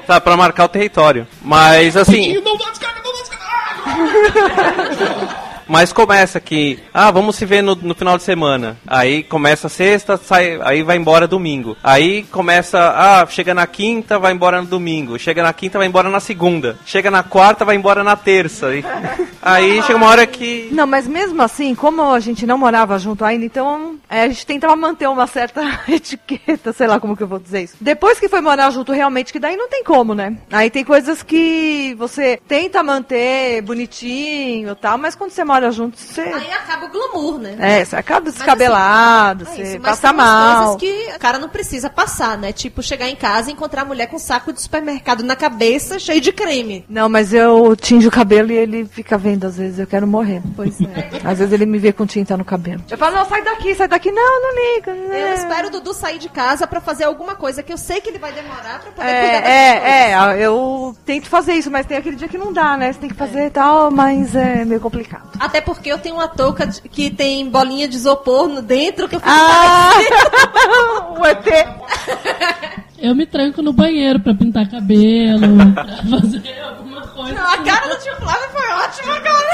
Tá, pra marcar o território. Mas assim. Não dá descarga, não dá descarga. Mas começa que, ah, vamos se ver no, no final de semana. Aí começa sexta, sai, aí vai embora domingo. Aí começa, ah, chega na quinta, vai embora no domingo. Chega na quinta, vai embora na segunda. Chega na quarta, vai embora na terça. E, aí chega uma hora que... Não, mas mesmo assim, como a gente não morava junto ainda, então é, a gente tentava manter uma certa etiqueta, sei lá como que eu vou dizer isso. Depois que foi morar junto realmente, que daí não tem como, né? Aí tem coisas que você tenta manter bonitinho e tal, mas quando você mora junto, você... Aí acaba o glamour, né? É, você acaba descabelado, assim, é você passa mal. Mas tem coisas que o cara não precisa passar, né? Tipo, chegar em casa e encontrar a mulher com um saco de supermercado na cabeça, cheio de creme. Não, mas eu tinjo o cabelo e ele fica vendo, às vezes, eu quero morrer. Pois é. Às vezes ele me vê com tinta no cabelo. Eu falo, não, sai daqui, sai daqui. Não, não liga. Né? Eu espero o Dudu sair de casa pra fazer alguma coisa que eu sei que ele vai demorar pra poder é, cuidar é, das coisas. É, eu tento fazer isso, mas tem aquele dia que não dá, né? Você tem que fazer e é. tal, mas é meio complicado. Até porque eu tenho uma touca de, que tem bolinha de isopor no dentro que eu fico ah! O E T. Eu me tranco no banheiro pra pintar cabelo, pra fazer alguma coisa. Não, a cara do tio Flávio foi ótima, cara.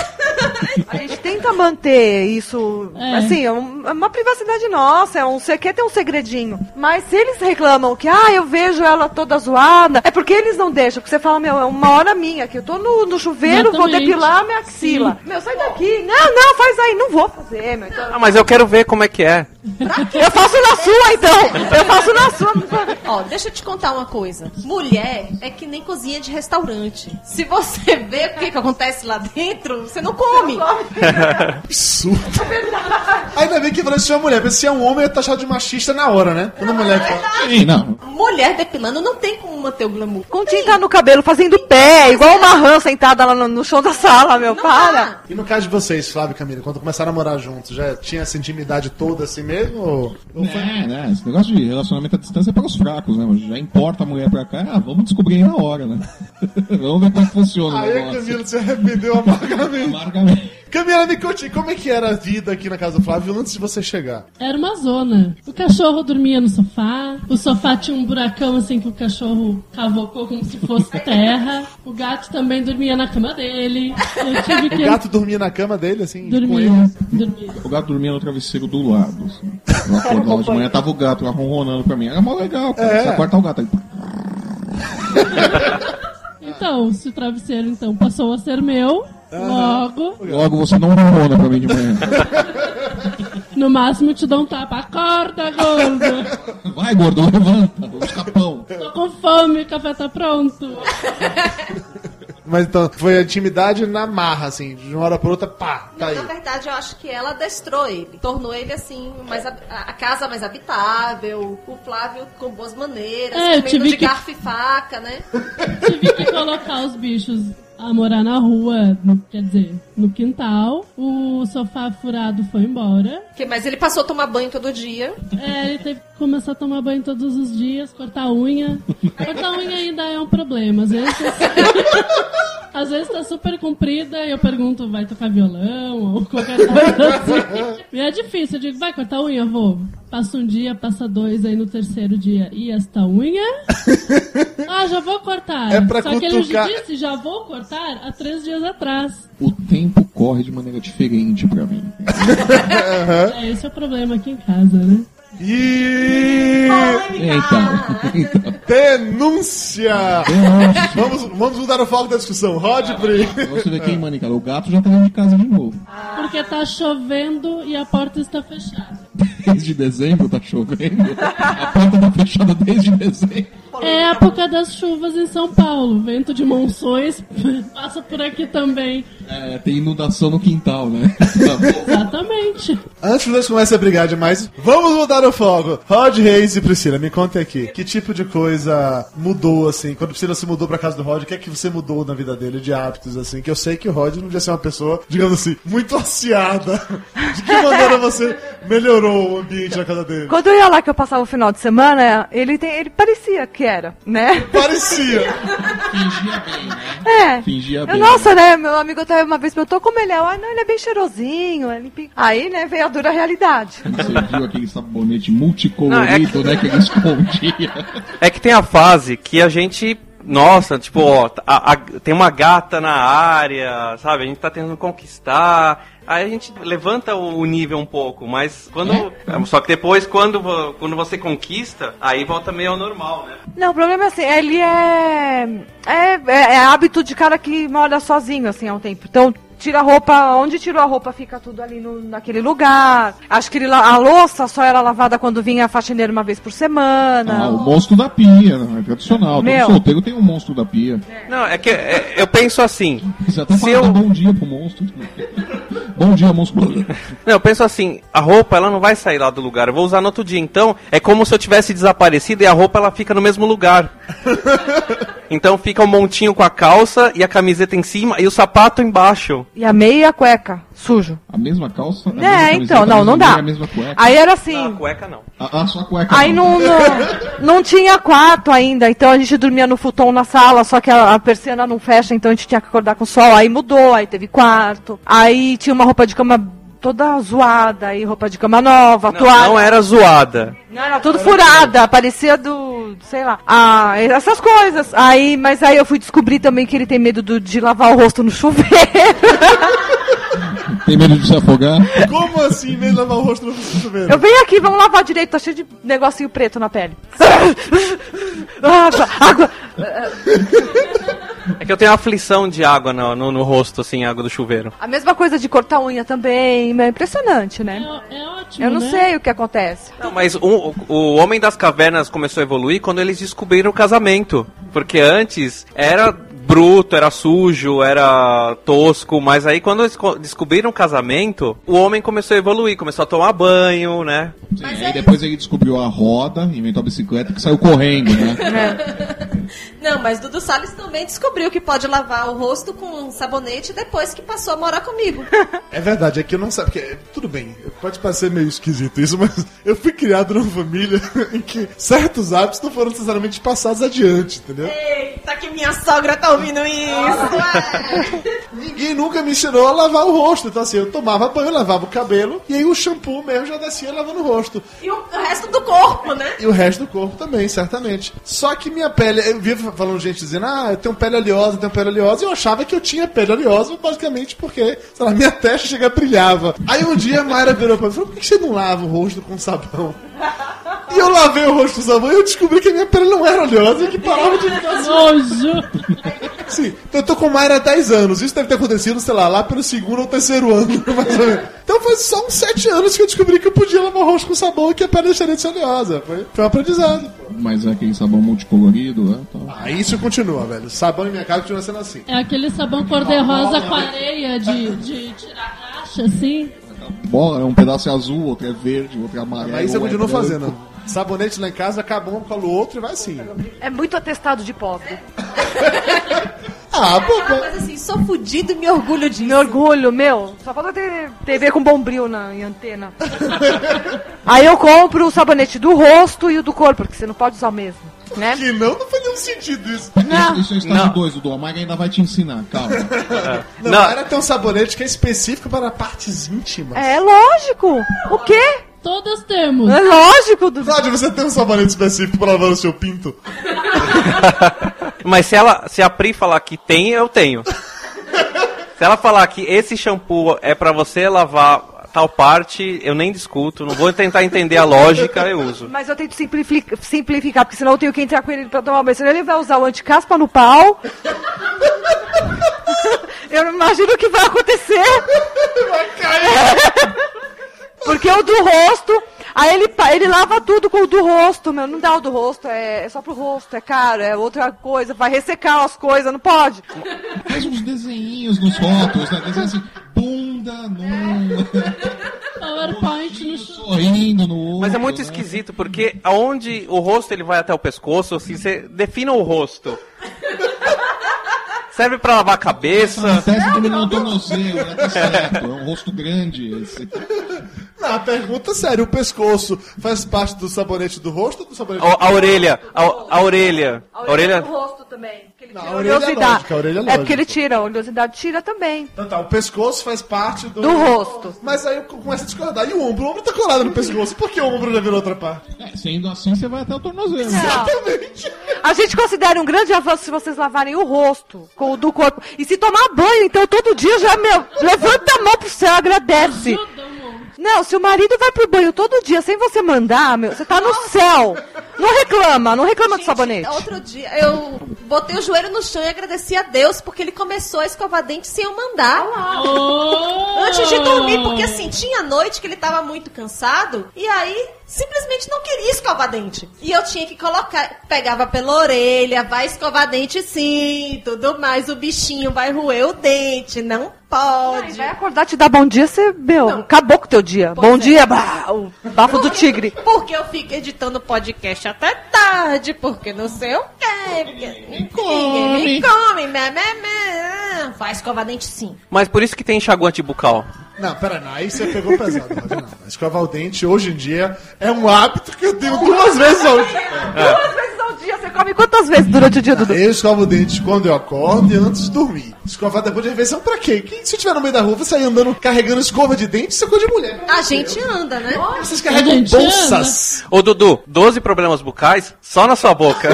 A gente tenta manter isso, é. assim, é uma privacidade nossa, é um, quer ter um segredinho. Mas se eles reclamam que, ah, eu vejo ela toda zoada, é porque eles não deixam, porque você fala, meu, é uma hora minha, que eu tô no, no chuveiro, exatamente, vou depilar a minha axila. Sim. Meu, sai daqui. Não, não, faz aí, não vou fazer, meu. Então... Ah, mas eu quero ver como é que é. Eu faço na sua, então. Eu faço na sua. Ó, deixa eu te contar uma coisa. Mulher é que nem cozinha de restaurante. Se você vê o que, que acontece lá dentro, você não come. Absurdo. É verdade. Ainda bem que você é uma mulher. Porque se é um homem, é taxado de machista na hora, né? Quando não, mulher é Sim, não. Mulher depilando não tem como manter o glamour. Com tinta no cabelo, fazendo pé, igual uma rã sentada lá no, no chão da sala, meu. Não para. Dá. E no caso de vocês, Flávio e Camila, quando começaram a morar juntos, já tinha essa intimidade toda assim mesmo? Ou... Ou foi... É, né? Esse negócio de relacionamento à distância é para os fracos, né? Já importa a mulher pra cá, ah, vamos descobrir aí na hora, né? Vamos ver como funciona. Aí a Camila se arrependeu amargamente. Amargamente. Camila, me conte, como é que era a vida aqui na casa do Flávio antes de você chegar? Era uma zona. O cachorro dormia no sofá, o sofá tinha um buracão assim que o cachorro cavocou como se fosse terra, o gato também dormia na cama dele. Eu tive que... O gato dormia na cama dele, assim? Dormia, dormia. O gato dormia no travesseiro do lado. Assim. Eu acordava de manhã, tava o gato lá ronronando pra mim. Era mó legal, cara. É. Você acorda o gato aí. Então, se o travesseiro então passou a ser meu... Ah, logo. Logo você não ronrona pra mim de manhã. No máximo eu te dou um tapa. Acorda, gordo. Vai, gordo, levanta. Vamos capão. Tô com fome, o café tá pronto. Mas então, foi a intimidade na marra, assim, de uma hora pra outra, pá, tá aí. Na verdade, eu acho que ela adestrou ele. Tornou ele, assim, mais a, a casa mais habitável, o Flávio com boas maneiras, é, comendo de que... garfo e faca, né? Tive que colocar os bichos a morar na rua, quer dizer, no quintal. O sofá furado foi embora. Que, mas ele passou a tomar banho todo dia. É, ele teve que começar a tomar banho todos os dias, cortar unha. Cortar unha ainda é um problema, às vezes. Às vezes tá super comprida e eu pergunto, vai tocar violão ou qualquer coisa assim. E é difícil, eu digo, vai cortar a unha, vou. Passa um dia, passa dois, aí no terceiro dia, e esta unha? Ah, já vou cortar. É pra Só cutucar. Que ele já disse, já vou cortar há três dias atrás. O tempo corre de maneira diferente pra mim. É, esse é o problema aqui em casa, né? E... Então, então. Denúncia! Vamos, vamos mudar o foco da discussão. Rod Pri. Você vê quem, mano, cara? O gato já tá dentro de casa de novo. Porque tá chovendo e a porta está fechada. Desde dezembro tá chovendo. A porta tá fechada desde dezembro. É a época das chuvas em São Paulo. Vento de monções passa por aqui também. É, tem inundação no quintal, né? Exatamente. Antes que nós comecem a brigar demais, vamos mudar o foco. Rod Reis e Priscila, me contem aqui. Que tipo de coisa mudou, assim? Quando Priscila se mudou pra casa do Rod, o que é que você mudou na vida dele de hábitos, assim? Que eu sei que o Rod não devia ser uma pessoa, digamos assim, muito aciada. De que maneira você melhorou o ambiente na casa dele? Quando eu ia lá que eu passava o final de semana, ele, tem, ele parecia que era, né? Parecia. Fingia bem, né? É. Fingia bem. Nossa, né? Meu amigo até uma vez perguntou como ele é. Ah, não, ele é bem cheirosinho, é limpinho. Aí, né, veio a dura realidade. Você viu aquele sabonete multicolorido, não, é que... né, que ele escondia. É que tem a fase que a gente... Nossa, tipo, ó, a, a, tem uma gata na área, sabe? A gente tá tentando conquistar. Aí a gente levanta o, o nível um pouco, mas quando... É. Só que depois, quando, quando você conquista, aí volta meio ao normal, né? Não, o problema é assim, ele é... É, é, é hábito de cara que mora sozinho, assim, há um tempo. Então... Tira a roupa, onde tirou a roupa fica tudo ali no, naquele lugar. Acho que ele, a louça só era lavada quando vinha a faxineira uma vez por semana. Ah, o monstro da pia, não, é tradicional. Meu. Todo solteiro tem um monstro da pia. É. Não, é que é, eu penso assim. Já tá falando eu... bom dia pro monstro. Bom dia, monstro. Não, eu penso assim, a roupa ela não vai sair lá do lugar, eu vou usar no outro dia. Então, é como se eu tivesse desaparecido e a roupa ela fica no mesmo lugar. Então fica um montinho com a calça e a camiseta em cima e o sapato embaixo. E a meia e a cueca, sujo. A mesma calça? A é, mesma então, não, não dá. A mesma cueca. Aí era assim... Não, a cueca não. Ah, só a cueca. Aí não, não, não, não tinha quarto ainda, então a gente dormia no futon na sala, só que a, a persiana não fecha, então a gente tinha que acordar com o sol. Aí mudou, aí teve quarto, aí tinha uma roupa de cama... Toda zoada, e roupa de cama nova, não, toalha. Não era zoada. Não, era tudo furada, parecia do... sei lá. Ah, essas coisas. Aí, mas aí eu fui descobrir também que ele tem medo do, de lavar o rosto no chuveiro. Tem medo de se afogar? Como assim, medo de lavar o rosto no chuveiro? Eu venho aqui, vamos lavar direito, tá cheio de negocinho preto na pele. Água, água. É que eu tenho aflição de água no, no, no rosto, assim, água do chuveiro. A mesma coisa de cortar unha também, é impressionante, né? É, é ótimo, Eu não né? sei o que acontece. Não, mas o, o Homem das Cavernas começou a evoluir quando eles descobriram o casamento. Porque antes era bruto, era sujo, era tosco, mas aí quando eles descobriram o casamento, o homem começou a evoluir, começou a tomar banho, né? Sim, mas aí é depois ele descobriu a roda, inventou a bicicleta que saiu correndo, né? É. Não, mas Dudu Salles também descobriu que pode lavar o rosto com um sabonete depois que passou a morar comigo. É verdade, é que eu não sei, porque tudo bem, pode parecer meio esquisito isso, mas eu fui criado numa família em que certos hábitos não foram necessariamente passados adiante, entendeu? Eita, que minha sogra tá ouvindo isso! Ninguém nunca me ensinou a lavar o rosto. Então assim, eu tomava banho, eu lavava o cabelo e aí o shampoo mesmo já descia lavando o rosto. E o resto do corpo, né? E o resto do corpo também, certamente. Só que minha pele... Eu via falando gente dizendo, ah, eu tenho pele oleosa, eu tenho pele oleosa. E eu achava que eu tinha pele oleosa basicamente porque, sei lá, minha testa chega brilhava. Aí um dia a Mayra virou pra mim e falou, por que você não lava o rosto com sabão? E eu lavei o rosto com sabão e eu descobri que a minha pele não era oleosa e que parava de ficar assim. Sim, então eu tô com Mayra há dez anos. Isso deve ter acontecido, sei lá, lá pelo segundo ou terceiro ano, mais ou menos. Então foi só uns sete anos que eu descobri que eu podia lavar o rosto com sabão e que a pele deixaria de ser oleosa. Foi, foi um aprendizado. Pô. Mas é aquele sabão multicolorido, né? Então... Ah, isso continua, velho. Sabão em minha casa continua sendo assim. É aquele sabão cor-de-rosa com areia de, de tirar racha, assim. Bom, é um pedaço é azul, outro é verde, outro é amarelo. Mas isso eu continuo é fazendo. Sabonete lá em casa, acaba um, cola o outro e vai assim. É muito atestado de pobre. Ah, boba. Mas assim, sou fudido e me orgulho disso. Me orgulho, meu. Só falta ter T V com bombril na, em antena. Aí eu compro o sabonete do rosto e o do corpo, porque você não pode usar o mesmo. Né? Que não, não foi tão sentido isso. Não. Isso é o estágio dois, Dudu. A Mayra ainda vai te ensinar, calma. Não, não. Era ter um sabonete que é específico para partes íntimas. É lógico. O quê? Todas temos. É lógico, Dudu. Flávio, você tem um sabonete específico para lavar o seu pinto? Mas se, ela, se a Pri falar que tem, eu tenho. Se ela falar que esse shampoo é pra você lavar tal parte, eu nem discuto, não vou tentar entender a lógica, eu uso. Mas eu tento simplificar, simplificar porque senão eu tenho que entrar com ele pra tomar banho. Senão ele vai usar o anticaspa no pau. Eu não imagino o que vai acontecer. Vai cair. Porque o do rosto... Aí ele, ele lava tudo com o do rosto, meu. Não dá o do rosto, é, é só pro rosto, é caro, é outra coisa, vai ressecar as coisas, não pode. Faz uns desenhinhos nos rótulos, né? Desenho assim, bunda nua. PowerPoint no sorrindo no olho. Mas é muito esquisito, porque aonde o rosto ele vai até o pescoço, assim, você defina o rosto. Serve pra lavar a cabeça. Acontece que ele não tem museu, né? Tá certo, é um rosto grande esse. Não, a pergunta séria, o pescoço faz parte do sabonete do rosto ou do sabonete a, do a rosto? Orelha, a, a orelha. A orelha do rosto também. Ele tira não, a orelha a é lógica, a orelha é lógica. É porque ele tira, a oleosidade tira também. Então tá, o pescoço faz parte do... Do rosto. Mas aí começa a discordar. E o ombro? O ombro tá colado no pescoço. Por que o ombro já virou outra parte? É, sendo assim, você vai até o tornozelo. Exatamente. A gente considera um grande avanço se vocês lavarem o rosto com o do corpo. E se tomar banho, então, todo dia já, meu, levanta a mão pro céu, agradece. Não, se o marido vai pro banho todo dia sem você mandar, meu, você tá no céu. Não reclama, não reclama do sabonete. Outro dia eu botei o joelho no chão e agradeci a Deus porque ele começou a escovar dente sem eu mandar. Oh. Antes de dormir, porque assim, tinha noite que ele tava muito cansado e aí simplesmente não queria escovar dente. E eu tinha que colocar, pegava pela orelha, vai escovar dente sim, tudo mais, o bichinho vai roer o dente, não pode. Não, vai acordar, te dar bom dia, você, meu, não. Acabou com o teu dia. Pois bom é. Dia, bah, o bafo porque, do tigre. Porque eu fico editando podcast até tarde, porque não sei o quê. Ninguém me come. Me come me, me, me. Vai escovar dente sim. Mas por isso que tem enxaguante bucal. Não, pera, não, aí você pegou pesado. Não, não. Escovar o dente, hoje em dia, é um hábito que eu tenho duas vezes ao dia. É. Duas vezes ao dia, você come quantas vezes durante o dia, Dudu? Eu escovo o dente quando eu acordo e antes de dormir. Escovar depois de refeição pra quê? Quem, se eu estiver no meio da rua, você sair andando carregando escova de dente, isso é coisa de mulher. A gente anda, né? Vocês carregam bolsas. Ô, Dudu, doze problemas bucais só na sua boca.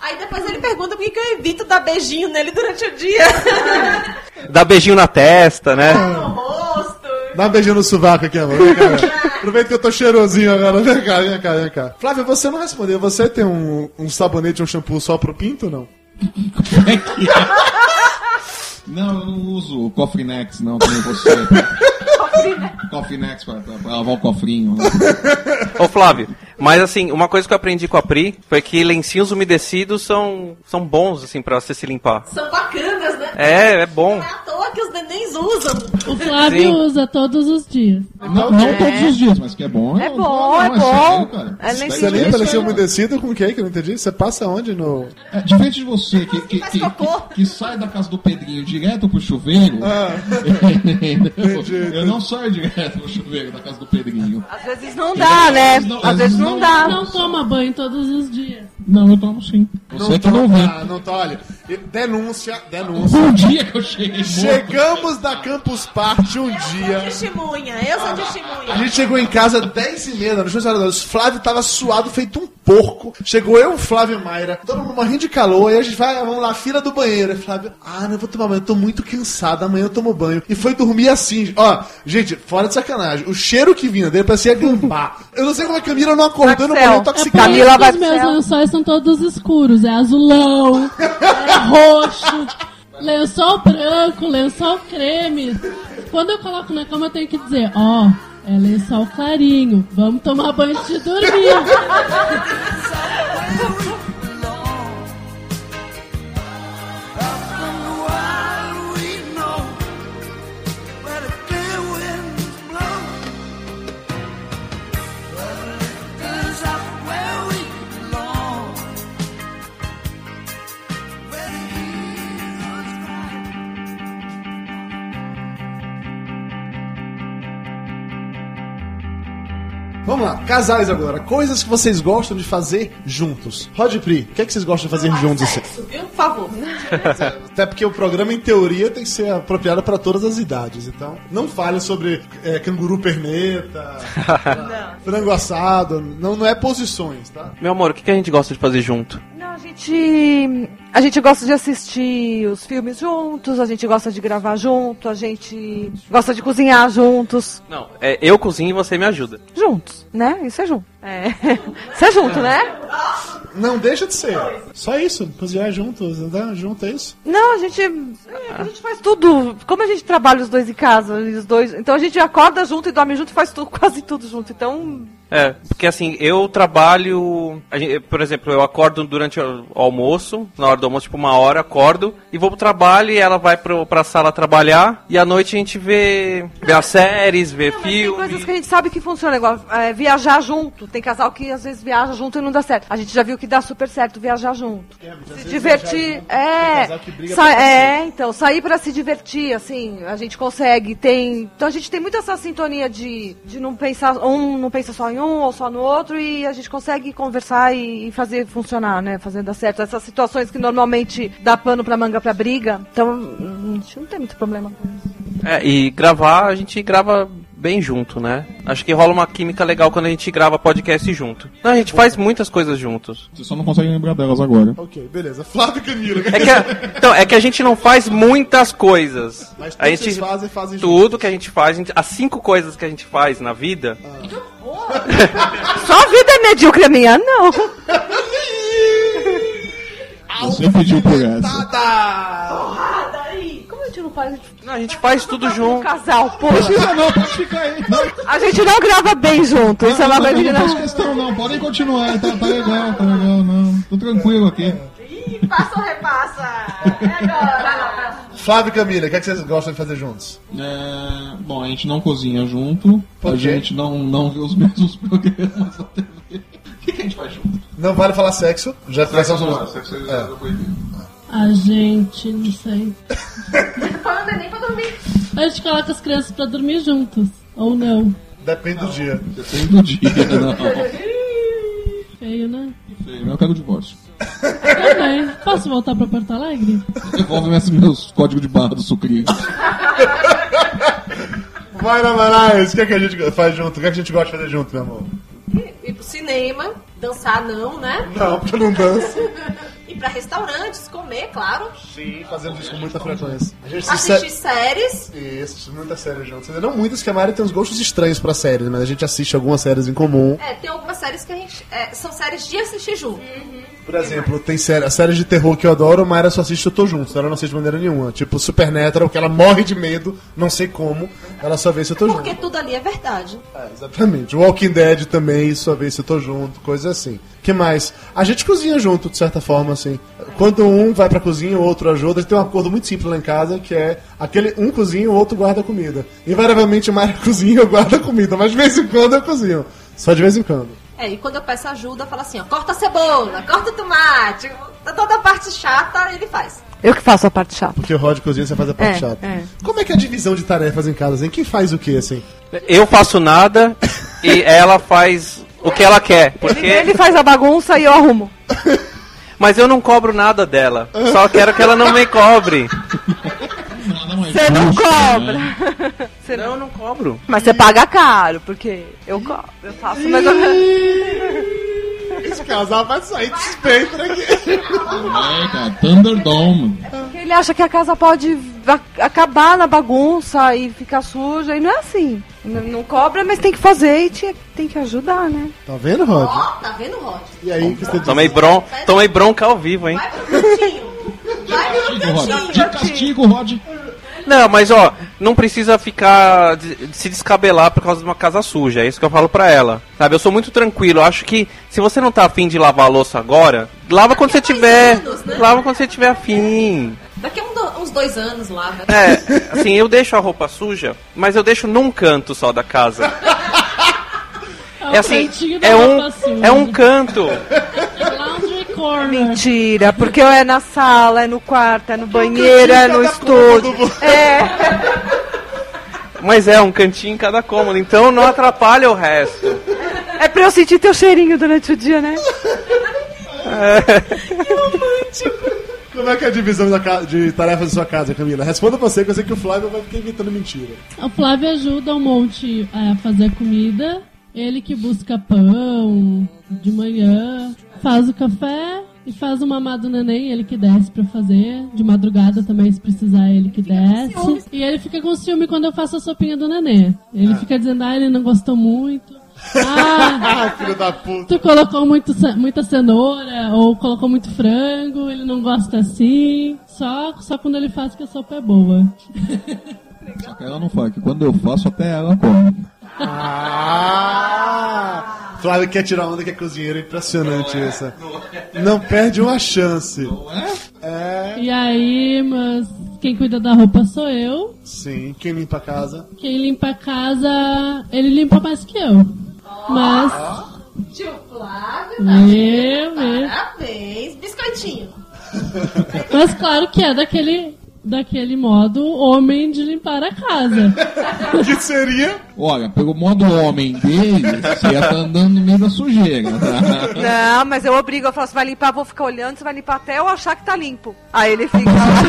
Aí depois ele pergunta por que, que eu evito dar beijinho nele durante o dia. Dá beijinho na testa, né? No rosto. Dá um beijinho no sovaco aqui, amor. Aproveita que eu tô cheirosinho agora. Vem cá, vem cá, vem cá. Flávio, você não respondeu. Você tem um, um sabonete ou um shampoo só pro pinto ou não? Como é que é? Não, eu não uso o Cofrinex, não, como você. Cofrinex, pra, pra, pra lavar o cofrinho. Ô, Flávio, mas assim, uma coisa que eu aprendi com a Pri foi que lencinhos umedecidos são, são bons, assim, pra você se limpar. São bacanas, né? É, é bom. Não é à toa que os nenéns usam. O Flávio Sim. usa todos os dias. Não, não é. todos os dias, mas que é bom. É, é bom, bom, é bom. É lencinho umedecido. Você limpa lencinho umedecido com o que que eu não entendi? Você passa onde no... É, diferente de você, que, que, que, que, que sai da casa do Pedrinho de direto pro chuveiro, ah. eu não saio direto pro chuveiro da casa do Pedrinho. Às vezes não dá, né? Não, às, às vezes, vezes não, não dá. Não toma banho todos os dias. Não, eu tomo sim. Você não que não vê. Ah, não tá, olha. Denúncia, denúncia. Um dia que eu cheguei. Chegamos da Campus Party um eu dia. Eu sou testemunha, eu sou testemunha. A gente chegou em casa dez e meia da noite. O Flávio tava suado, feito um porco. Chegou eu, Flávio e Mayra, todo mundo morrendo de calor. E a gente vai, vamos lá, fila do banheiro. E Flávio, ah, não vou tomar banho. Eu tô muito cansado, amanhã eu tomo banho. E foi dormir assim, ó, gente, fora de sacanagem. O cheiro que vinha dele parecia gambá. Eu não sei como a Camila não acordou, não morreu intoxicada. É Camila, vai. Os meus lençóis são todos escuros, é azulão, é roxo, lençol branco, lençol creme. Quando eu coloco na cama eu tenho que dizer, ó, é lençol clarinho, vamos tomar banho antes de dormir. Vamos lá, casais agora. Coisas que vocês gostam de fazer juntos. Rod e Pri, o que é que vocês gostam de fazer não, juntos? Sexo, viu? Por favor. Até porque o programa, em teoria, tem que ser apropriado para todas as idades. Então, não fale sobre é, canguru perneta, frango assado. Não, não é posições, tá? Meu amor, o que, que a gente gosta de fazer junto? Não, a gente... A gente gosta de assistir os filmes juntos, a gente gosta de gravar junto, a gente gosta de cozinhar juntos. Não, é, eu cozinho e você me ajuda. Juntos, né? Isso é junto. É. Isso é junto, né? Não deixa de ser. Só isso, cozinhar juntos, andar junto, é isso? Não, a gente, a gente faz tudo. Como a gente trabalha os dois em casa, os dois, então a gente acorda junto e dorme junto e faz tudo, quase tudo junto, então... É, porque assim, eu trabalho, a gente, por exemplo, eu acordo durante o almoço, na hora do almoço, tipo uma hora, acordo e vou pro trabalho e ela vai pro, pra sala trabalhar e à noite a gente vê, vê as séries, vê não, filmes. Tem coisas que a gente sabe que funciona, igual é, viajar junto, tem casal que às vezes viaja junto e não dá certo. A gente já viu que dá super certo viajar junto. É, se divertir, junto, é, tem sa- é, então, sair pra se divertir, assim, a gente consegue, tem, então a gente tem muito essa sintonia de, de não pensar, um não pensa só em um ou só no outro e a gente consegue conversar e fazer funcionar, né? Fazer dar certo. Essas situações que normalmente dá pano pra manga pra briga, então a gente não tem muito problema com isso. É, e gravar, a gente grava bem junto, né? Acho que rola uma química legal quando a gente grava podcast junto. Não, a gente faz muitas coisas juntos. Você só não consegue lembrar delas agora. Ok, beleza. Flávio e Camila. É que a, então, é que a gente não faz muitas coisas. Mas tudo a gente, vocês fazem, fazem tudo juntos. Que a gente faz, a gente, as cinco coisas que a gente faz na vida... Ah. Só a vida é medíocre a minha, não. Você pediu por essa. Porrada aí. Como a gente não faz? Não, a gente faz tudo, tudo junto. Casal, porra. Precisa não, pode ficar aí. Não. A gente não grava bem junto. Não, isso não, não, vai não, não faz questão não, podem continuar. Tá, tá legal, tá legal, não. Tô tranquilo aqui. Ih, passa ou repassa? É agora. Flávio e Camila, o que, é que vocês gostam de fazer juntos? É, bom, a gente não cozinha junto, a gente não, não vê os mesmos programas na tê vê. O que, que a gente faz junto? Não vale falar sexo, já sexo não, não, sexo é, é proibido. A gente, não sei. Não é nem pra dormir. A gente coloca as crianças pra dormir juntos, ou não? Depende do dia. Depende do dia, não. Feio, né? Feio, mas eu quero o divórcio. Eu também. Posso voltar pra Porto Alegre? Devolve meus códigos de barra do Sucri. Vai, Marais, o que, é que a gente faz junto? O que, é que a gente gosta de fazer junto, meu amor? Ir pro cinema, dançar não, né? Não, porque eu não danço. Ir pra restaurantes, comer, claro. Sim, fazendo isso com muita frequência. Assistir séries. Isso, muitas séries juntos. Não muitas, que a Mayra tem uns gostos estranhos pra séries, mas a gente assiste algumas séries em comum. É, tem algumas séries que a gente... É, são séries de assistir junto. Uhum. Por exemplo, tem série, a série de terror que eu adoro, Mayra só assiste Eu Tô Junto, ela não assiste de maneira nenhuma. Tipo Supernatural, que ela morre de medo, não sei como, ela só vê Se Eu Tô Junto. Porque tudo ali é verdade. É, exatamente. Walking Dead também, só vê Se Eu Tô Junto, coisa assim. Que mais? A gente cozinha junto, de certa forma, assim. Quando um vai pra cozinha, o outro ajuda. A gente tem um acordo muito simples lá em casa, que é aquele um cozinha, o outro guarda a comida. Invariavelmente, Mayra cozinha e eu guardo a comida, mas de vez em quando eu cozinho. Só de vez em quando. É, e quando eu peço ajuda, eu falo assim, ó, corta a cebola, corta o tomate, toda a parte chata ele faz. Eu que faço a parte chata. Porque o Rod cozinha, você faz a parte é, chata. É. Como é que é a divisão de tarefas em casa, assim? Quem faz o quê, assim? Eu faço nada e ela faz o que ela quer. Porque... Ele, ele faz a bagunça e eu arrumo. Mas eu não cobro nada dela, só quero que ela não me cobre. Você não cobra. Você não, não cobro. Mas você paga caro, porque eu cobro. Eu faço mais ou menos. Esse casal vai sair despeito daqui. Thunderdome. É porque ele acha que a casa pode acabar na bagunça e ficar suja. E não é assim. Não cobra, mas tem que fazer e te, tem que ajudar, né? Tá vendo, Rod? Oh, tá vendo, Rod? E aí, que você tomei, bron- tomei bronca ao vivo, hein? Vai pro cantinho. Vai pro cantinho. De castigo, Rod. Não, mas ó, não precisa ficar de, de se descabelar por causa de uma casa suja, é isso que eu falo pra ela, sabe? Eu sou muito tranquilo, eu acho que se você não tá afim de lavar a louça agora, lava quando você tiver, anos, né? Lava quando você tiver afim. Daqui a um do, uns dois anos lava. É, assim, eu deixo a roupa suja, mas eu deixo num canto só da casa. É, é assim, é um, é um canto. Mentira, porque é na sala, é no quarto, é no banheiro, é no estúdio. É. Mas é um cantinho em cada cômodo, então não atrapalha o resto. É pra eu sentir teu cheirinho durante o dia, né? É. Que romântico. Como é que é a divisão da ca... de tarefas da sua casa, Camila? Responda você, que eu sei que o Flávio vai ficar inventando mentira. O Flávio ajuda um monte a fazer comida. Ele que busca pão de manhã, faz o café e faz o mamado do neném, ele que desce pra fazer. De madrugada também, se precisar, ele que desce. E ele fica com ciúme quando eu faço a sopinha do neném. Ele ah. fica dizendo, ah, ele não gostou muito. Ah, filho da puta. Tu colocou muito, muita cenoura ou colocou muito frango, ele não gosta assim. Só, só quando ele faz que a sopa é boa. Só que ela não fala, que quando eu faço até ela come. Ah! Flávio quer tirar onda que é cozinheiro, é impressionante não é, essa. Não, é. Não perde uma chance. Não é? É. E aí, mas quem cuida da roupa sou eu. Sim, quem limpa a casa? Quem limpa a casa, ele limpa mais que eu. Oh. Mas. Tio Flávio, meu, meu. Parabéns, biscoitinho. Mas claro que é daquele. Daquele modo homem de limpar a casa. Que seria? Olha, pelo modo homem dele, você ia tá andando no meio da sujeira. Tá? Não, mas eu obrigo, eu falo, você vai limpar, vou ficar olhando, você vai limpar até eu achar que tá limpo. Aí ele fica lá.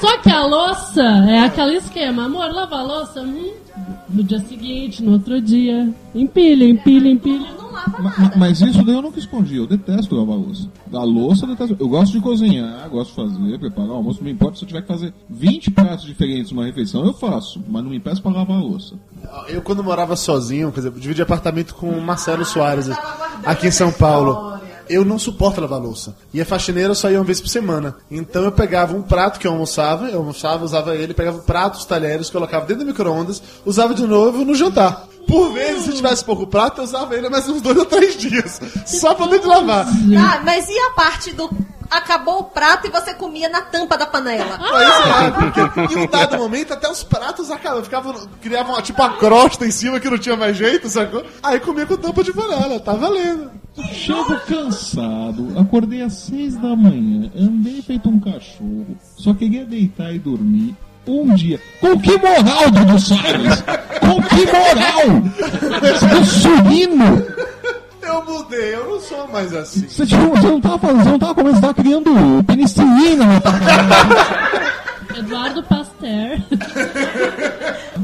Só que a louça é aquele esquema, amor, lava a louça hum, no dia seguinte, no outro dia. Empilha, empilha, empilha. Mas, mas isso daí eu nunca escondi, eu detesto lavar louça. Da louça eu detesto. Eu gosto de cozinhar, gosto de fazer, preparar o almoço, não me importa se eu tiver que fazer vinte pratos diferentes numa refeição, eu faço, mas não me peço pra lavar a louça. Eu quando morava sozinho, quer dizer, dividi apartamento com o Marcelo ah, Soares, aqui em São Paulo. Eu não suporto lavar louça. E a faxineira só ia uma vez por semana. Então eu pegava um prato que eu almoçava, eu almoçava, usava ele, pegava pratos, talheres, colocava dentro do micro-ondas, usava de novo no jantar. Por vezes, se tivesse pouco prato, eu usava ele mais uns dois ou três dias. Só pra poder lavar. Ah, mas e a parte do... Acabou o prato e você comia na tampa da panela. Pois é, em um dado momento até os pratos acabavam, ficavam, criavam tipo a crosta em cima que não tinha mais jeito, sacou? Aí comia com tampa de panela, tá valendo. Chego cansado, acordei às seis da manhã, andei feito um cachorro, só queria deitar e dormir. Um dia. Com que moral, Dudu Salles? Com que moral? Estou subindo. Eu mudei, eu não sou mais assim. Você, tipo, você não tava falando, você não tava comendo, você tava criando penicilina na tua casa. Eduardo Pasteur.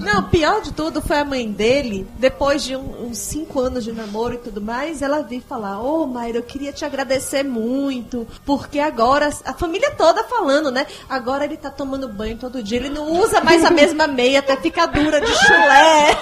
Não, pior de tudo foi a mãe dele, depois de um, uns cinco anos de namoro e tudo mais, ela veio falar, ô oh, Mayra, eu queria te agradecer muito, porque agora, a família toda falando, né? Agora ele tá tomando banho todo dia, ele não usa mais a mesma meia, até fica dura de chulé.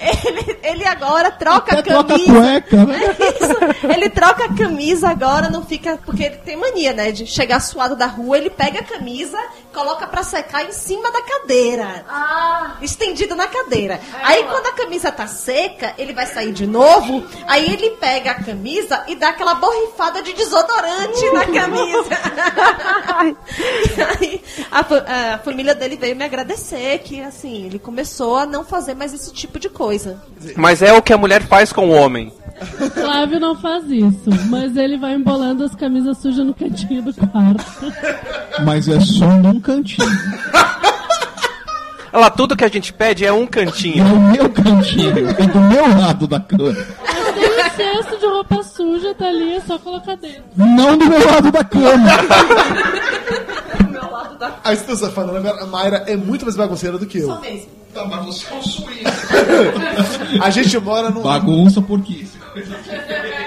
Ele, ele agora troca a camisa. Cueca, né? Isso, ele troca a camisa agora, não fica... Porque ele tem mania, né? De chegar suado da rua, ele pega a camisa, coloca pra secar em cima da cadeira. Ah! Estendido na cadeira. Aí quando a camisa tá seca, ele vai sair de novo, aí ele pega a camisa e dá aquela borrifada de desodorante uh! na camisa. E aí a, a família dele veio me agradecer que, assim, ele começou a não fazer mais esse tipo de coisa. Mas é o que a mulher faz com o homem. O Flávio não faz isso, mas ele vai embolando as camisas sujas no cantinho do quarto. Mas é só num cantinho. Olha lá, tudo que a gente pede é um cantinho. É o meu cantinho, é do meu lado da cama. Eu tenho um cesto de roupa suja, tá ali, é só colocar dentro. Não do meu lado da cama. Do meu lado da cama. Aí você tá falando agora, a Mayra é muito mais bagunceira do que eu. Só mesmo. Tá, mas você é um suíço. A gente mora num... Bagunça porque...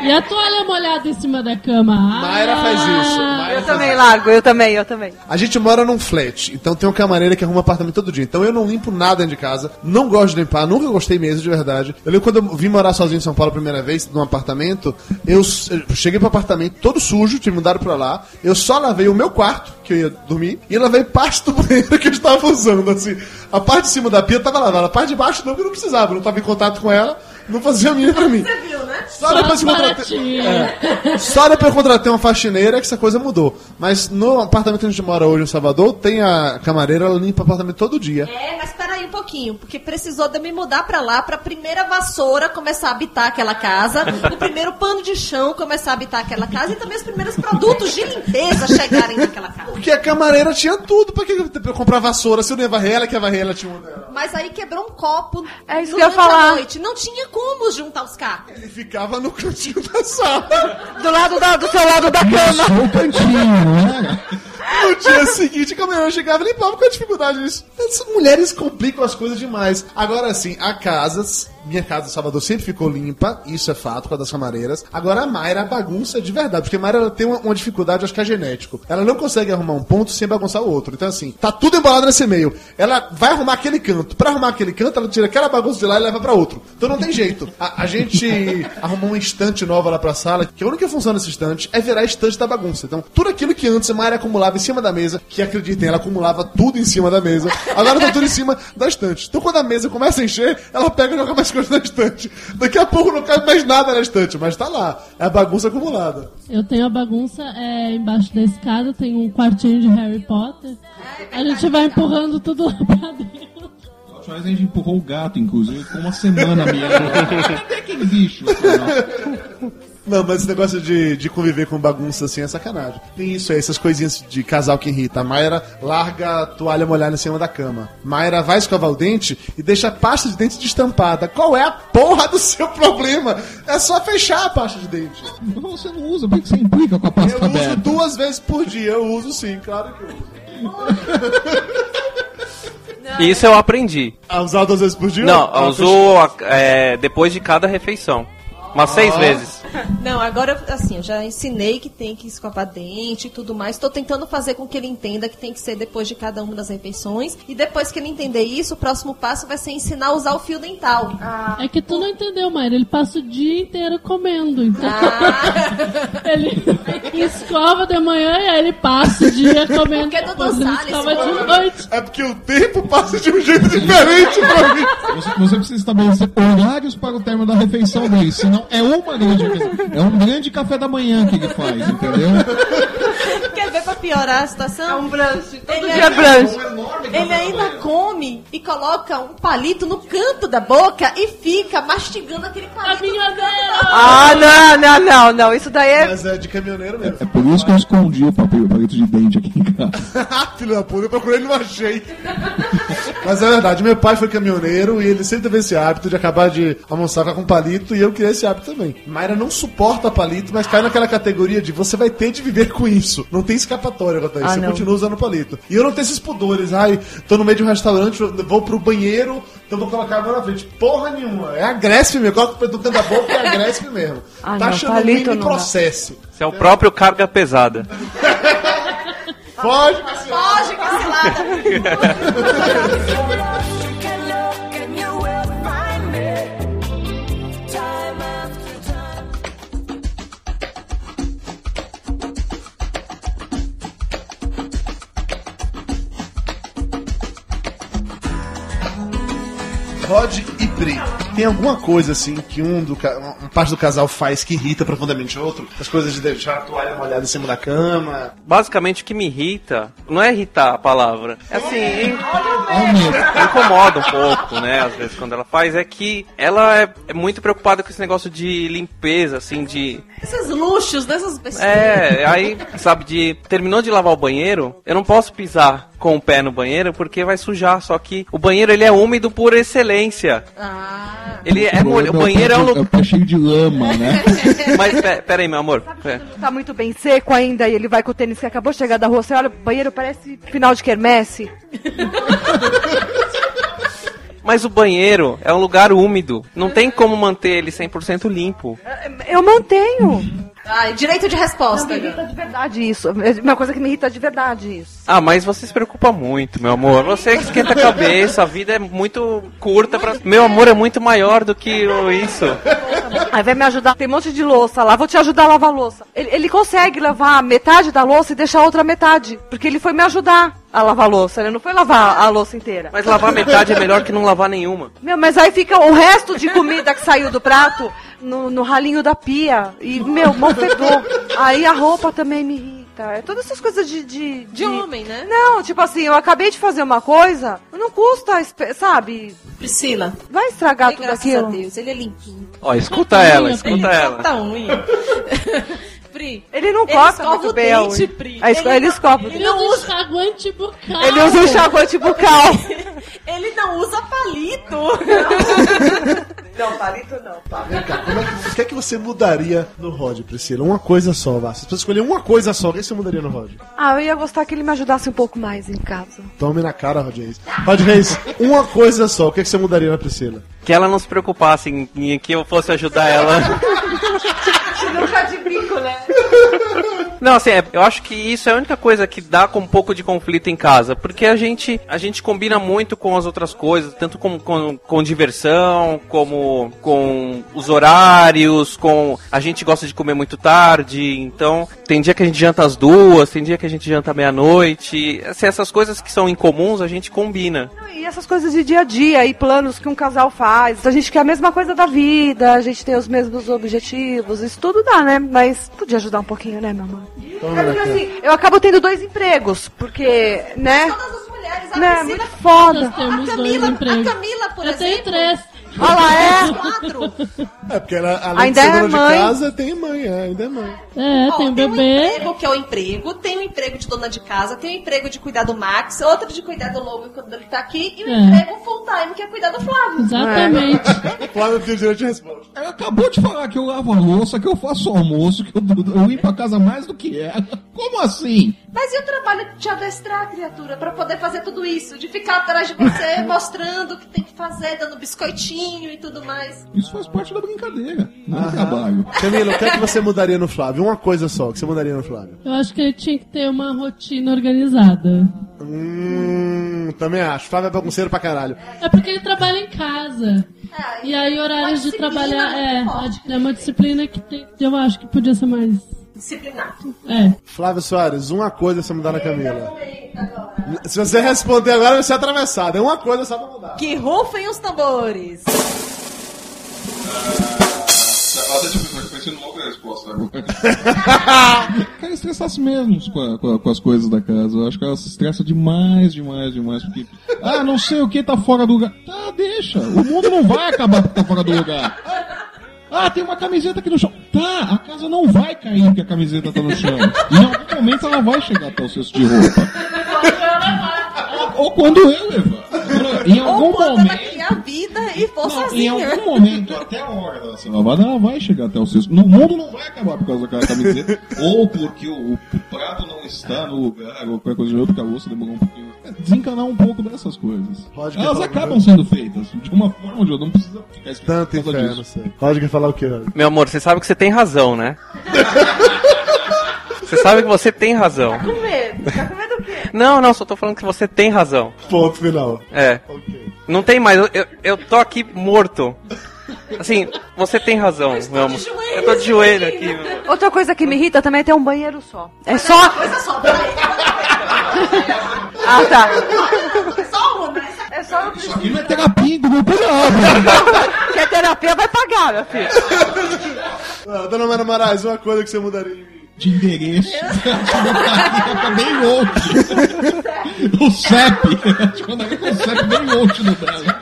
E a toalha molhada em cima da cama. Ah, Mayra faz isso. Mayra eu também faz... largo, eu também, eu também. A gente mora num flat, então tem um camareira que arruma apartamento todo dia. Então eu não limpo nada dentro de casa, não gosto de limpar, nunca gostei mesmo, de verdade. Eu lembro quando eu vim morar sozinho em São Paulo a primeira vez, num apartamento, eu, eu cheguei pro apartamento todo sujo, tinha mudado pra lá, eu só lavei o meu quarto, que eu ia dormir, e lavei parte do banheiro que eu estava usando, assim. A parte de cima da pia tava lavada, a parte de baixo não, porque eu não precisava, eu não tava em contato com ela. Não fazia mínimo pra mim. Você viu, né? Só, Só depois que eu contratei. É. Só depois eu contratei uma faxineira que essa coisa mudou. Mas no apartamento que a gente mora hoje em Salvador, tem a camareira, ela limpa o apartamento todo dia. É, mas peraí um pouquinho, porque precisou de me mudar pra lá, pra primeira vassoura começar a habitar aquela casa, o primeiro pano de chão começar a habitar aquela casa e também os primeiros produtos de limpeza chegarem naquela casa. Porque a camareira tinha tudo. Pra que eu comprar vassoura? Se eu não ia varrer ela, que ia varrer ela tinha uma dela. Mas aí quebrou um copo é isso durante que eu ia falar. A noite. Não tinha como juntar os carros. Ele ficava no cantinho da sala. Do lado da, do seu lado da cama. No cantinho, né? No dia seguinte, quando eu chegava, limpava com a dificuldade disso. Essas mulheres complicam as coisas demais. Agora, sim, a casa... Minha casa do Salvador sempre ficou limpa, isso é fato, com a das camareiras. Agora a Mayra bagunça de verdade, porque a Mayra ela tem uma, uma dificuldade, acho que é genético. Ela não consegue arrumar um ponto sem bagunçar o outro. Então assim, tá tudo embolado nesse meio. Ela vai arrumar aquele canto. Pra arrumar aquele canto, ela tira aquela bagunça de lá e leva pra outro. Então não tem jeito. A, a gente arrumou uma estante nova lá pra sala, que a única função dessa estante é virar a estante da bagunça. Então tudo aquilo que antes a Mayra acumulava em cima da mesa, que acreditem, ela acumulava tudo em cima da mesa, agora tá tudo em cima da estante. Então quando a mesa começa a encher, ela pega e joga mais coisas na estante. Daqui a pouco não cabe mais nada na estante, mas tá lá. É a bagunça acumulada. Eu tenho a bagunça é, embaixo da escada, tem um quartinho de Harry Potter. A gente vai empurrando tudo lá pra dentro. Mas a gente empurrou o gato, inclusive, com uma semana mesmo. Cadê aquele bicho? Não, mas esse negócio de, de conviver com bagunça assim é sacanagem. Tem isso aí, essas coisinhas de casal que irrita. A Mayra larga a toalha molhada em cima da cama. Mayra vai escovar o dente e deixa a pasta de dente destampada. Qual é a porra do seu problema? É só fechar a pasta de dente. Não, você não usa, por que você implica com a pasta eu aberta? Eu uso duas vezes por dia, eu uso sim, claro que eu uso. Isso eu aprendi. A usar duas vezes por dia? Não, eu uso é, depois de cada refeição. Umas ah. seis vezes. Não, agora, assim, eu já ensinei que tem que escovar dente e tudo mais. Tô tentando fazer com que ele entenda que tem que ser depois de cada uma das refeições. E depois que ele entender isso, o próximo passo vai ser ensinar a usar o fio dental. Ah. É que tu não entendeu, Mayra. Ele passa o dia inteiro comendo. Então, ah. ele escova de manhã e aí ele passa o dia comendo. Porque é Dudu Salles. De noite. É porque o tempo passa de um jeito diferente pra mim. Você, você precisa estabelecer horários para o término da refeição dele, senão é uma grande é um grande café da manhã que ele faz, entendeu? Quer ver pra piorar a situação? É um brunch. Todo ele dia é brunch. Ele ainda come e coloca um palito no canto da boca e fica mastigando aquele palito. Ah, não, não, não, não. Isso daí é... Mas é de caminhoneiro mesmo. É, é por isso que eu escondi o papel, o palito de dente aqui em casa. Filho da puta, eu procurei e não achei. Mas é verdade, meu pai foi caminhoneiro e ele sempre teve esse hábito de acabar de almoçar com um palito e eu criei esse hábito também. Mayra não suporta palito, mas cai naquela categoria de você vai ter de viver com isso. Não tem escapatória quanto a isso. Ah, você não. Continua usando palito. E eu não tenho esses pudores. Ai, tô no meio de um restaurante, vou pro banheiro, então vou colocar a mão na frente. Porra nenhuma. É a Grécia mesmo. Coloca o palito dentro da boca e é a Grécia mesmo. Ah, tá não, achando mini processo. Você é o próprio carga pesada. Foge, Foge, vacilada. Rod e Pri, tem alguma coisa assim que um do ca... uma parte do casal faz que irrita profundamente o outro? As coisas de deixar a toalha molhada em cima da cama? Basicamente o que me irrita, não é irritar a palavra, é assim, incomoda um pouco, né, às vezes quando ela faz, é que ela é, é muito preocupada com esse negócio de limpeza, assim, de... Esses luxos dessas pessoas. É, aí, sabe, de terminou de lavar o banheiro, eu não posso pisar com o pé no banheiro, porque vai sujar. Só que o banheiro, ele é úmido por excelência. Ah. Ele é molhado. O banheiro é um lugar... É cheio de lama, né? Mas, pera, pera aí, meu amor. É. Tá muito bem seco ainda, e ele vai com o tênis que acabou de chegar da rua. Você olha, o banheiro parece final de quermesse. Mas o banheiro é um lugar úmido. Não tem como manter ele cem por cento limpo. Eu mantenho. Ah, direito de resposta. Não, me irrita de verdade isso. É uma coisa que me irrita de verdade isso. Ah, mas você se preocupa muito, meu amor. Você que esquenta a cabeça, a vida é muito curta. Muito pra... Meu amor é muito maior do que isso. Aí vai me ajudar. Tem um monte de louça lá, vou te ajudar a lavar a louça. Ele, ele consegue lavar metade da louça e deixar a outra metade. Porque ele foi me ajudar a lavar a louça. Ele não foi lavar a louça inteira. Mas lavar metade é melhor que não lavar nenhuma. Meu, mas aí fica o resto de comida que saiu do prato no, no ralinho da pia. E, meu, mó fedor. Aí a roupa também me irrita. É todas essas coisas de, de, de... De homem, né? Não, tipo assim, eu acabei de fazer uma coisa, não custa, sabe? Priscila. Vai estragar tudo aquilo. Graças a Deus, ele é limpinho. Ó, escuta ela, escuta ela. Tá unha. Ele não corta muito bem. Ele escova o dente. Ele usa o enxaguante bucal. Ele usa o enxaguante bucal. ele não usa palito. Não, não palito não. Palito. Cá, como é que, o que é que você mudaria no Rod, Priscila? Uma coisa só, vá. Se você precisa escolher uma coisa só, o que você mudaria no Rod? Ah, eu ia gostar que ele me ajudasse um pouco mais em casa. Tome na cara, Rod Reis. Rod Reis, uma coisa só, o que é que você mudaria na Priscila? Que ela não se preocupasse em, em que eu fosse ajudar ela. Não tá de bico, né? Não, assim, é, eu acho que isso é a única coisa que dá com um pouco de conflito em casa, porque a gente, a gente combina muito com as outras coisas, tanto com, com, com diversão, como com os horários, com... A gente gosta de comer muito tarde, então tem dia que a gente janta às duas, tem dia que a gente janta à meia-noite, assim, essas coisas que são incomuns a gente combina. E essas coisas de dia a dia e planos que um casal faz, a gente quer a mesma coisa da vida, a gente tem os mesmos objetivos, isso tudo dá, né? Mas podia ajudar um pouquinho, né, meu amor? É porque, assim, eu acabo tendo dois empregos, porque, né? Todas as mulheres, a né, Priscila, muito foda. A Camila, a Camila, por eu exemplo. Eu tenho três. Olha lá, é. Quatro. É, porque ela, além ainda de ser é dona mãe. De casa, tem mãe, é, ainda é mãe. É, ó, tem, tem um bebê. Tem um emprego, que é o emprego, tem um emprego de dona de casa, tem um emprego de cuidar do Max, outro de cuidar do Logan quando ele tá aqui, e um é. emprego full time, que é cuidar do Flávio. Exatamente. É. O Flávio tem direito de resposta. Ela acabou de falar que eu lavo a louça, que eu faço almoço, que eu, eu limpo a casa mais do que ela. Como assim? Mas e o trabalho de te adestrar, criatura, pra poder fazer tudo isso? De ficar atrás de você, mostrando o que tem que fazer, dando biscoitinho e tudo mais. Isso faz parte da brincadeira, não do trabalho. Camila, o que é que você mudaria no Flávio? Uma coisa só, o que você mudaria no Flávio? Eu acho que ele tinha que ter uma rotina organizada. Hum, também acho. Flávio é bagunceiro pra caralho. É porque ele trabalha em casa. É, e aí horários de trabalhar... É, é uma disciplina que tem, eu acho que podia ser mais... Disciplinado. É. Flávio Soares, uma coisa você mudar na Camila. Se você responder agora, vai ser atravessado. É uma coisa só pra mudar. Que rufem os tambores. Que ela estressasse menos com, a, com, a, com as coisas da casa. Eu acho que ela se estressa demais, demais, demais. Porque, ah, não sei o que tá fora do lugar. Tá, deixa. O mundo não vai acabar porque tá fora do lugar. Ah, tem uma camiseta aqui no chão. Tá, a casa não vai cair porque a camiseta tá no chão. E em algum momento ela vai chegar até o cesto de roupa. ou, ou quando eu levar. Em algum ou quando momento, ela criar vida e for não, sozinha. Em algum momento, até a hora dela ser lavada, ela vai chegar até o cesto. O mundo não vai acabar por causa daquela camiseta. Ou porque o, o prato não está no lugar, ou qualquer coisa do outro, porque a louça demorou um pouquinho. Desencanar um pouco dessas coisas. Rod, elas acabam sendo feitas de uma forma ou de outra, não precisa ficar esquecendo. Tanto inferno, sei. Rod quer falar o quê, Rod? Meu amor, você sabe que você tem razão, né? Você sabe que você tem razão. Tá com medo, tá com medo do quê? Não, não, só tô falando que você tem razão. Ponto final. É. Okay. Não tem mais, eu, eu, eu tô aqui morto. Assim, você tem razão, meu amor. Eu tô de joelho aqui, meu. Outra coisa que me irrita também é ter um banheiro só. É só. Uma coisa só, ah, tá. É só uma, né? É só uma. Isso aqui não é terapia do grupo, não. Se é terapia, vai pagar, meu filho. Ah, dona Mara Marais, uma coisa que você mudaria de mim. De endereço. Tá bem longe. O C E P. Quando eu com o C E P, bem longe do dela.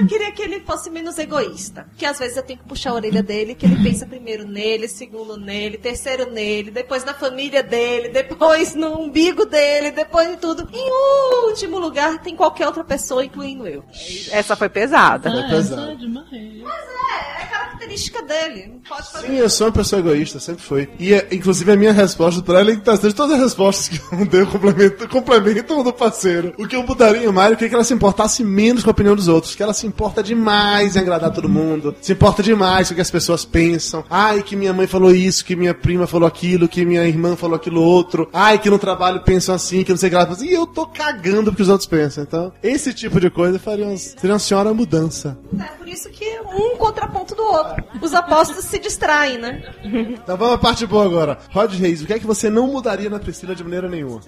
Eu queria que ele fosse menos egoísta. Porque às vezes eu tenho que puxar a orelha dele, que ele pensa primeiro nele, segundo nele, terceiro nele, depois na família dele, depois no umbigo dele, depois de tudo. Em último lugar, tem qualquer outra pessoa, incluindo eu. Essa foi pesada. Ah, foi pesada. Mas é, é característica dele. Não pode fazer. Sim, eu sou uma pessoa egoísta, sempre foi. E inclusive a minha resposta pra ela é que tá, todas as respostas que eu dei complementam, complementam do parceiro. O que eu mudaria em Mário é que ela se importasse menos com a opinião dos outros, que ela se importa demais em agradar todo mundo, se importa demais com o que as pessoas pensam. Ai, que minha mãe falou isso, que minha prima falou aquilo, que minha irmã falou aquilo outro. Ai, que no trabalho pensam assim, que não sei o que lá. E eu tô cagando porque os outros pensam. Então, esse tipo de coisa faria uma, seria uma senhora mudança. É, por isso que um contraponto do outro. Os apóstolos se distraem, né? Então vamos à parte boa agora. Rod Reis, o que é que você não mudaria na Priscila de maneira nenhuma?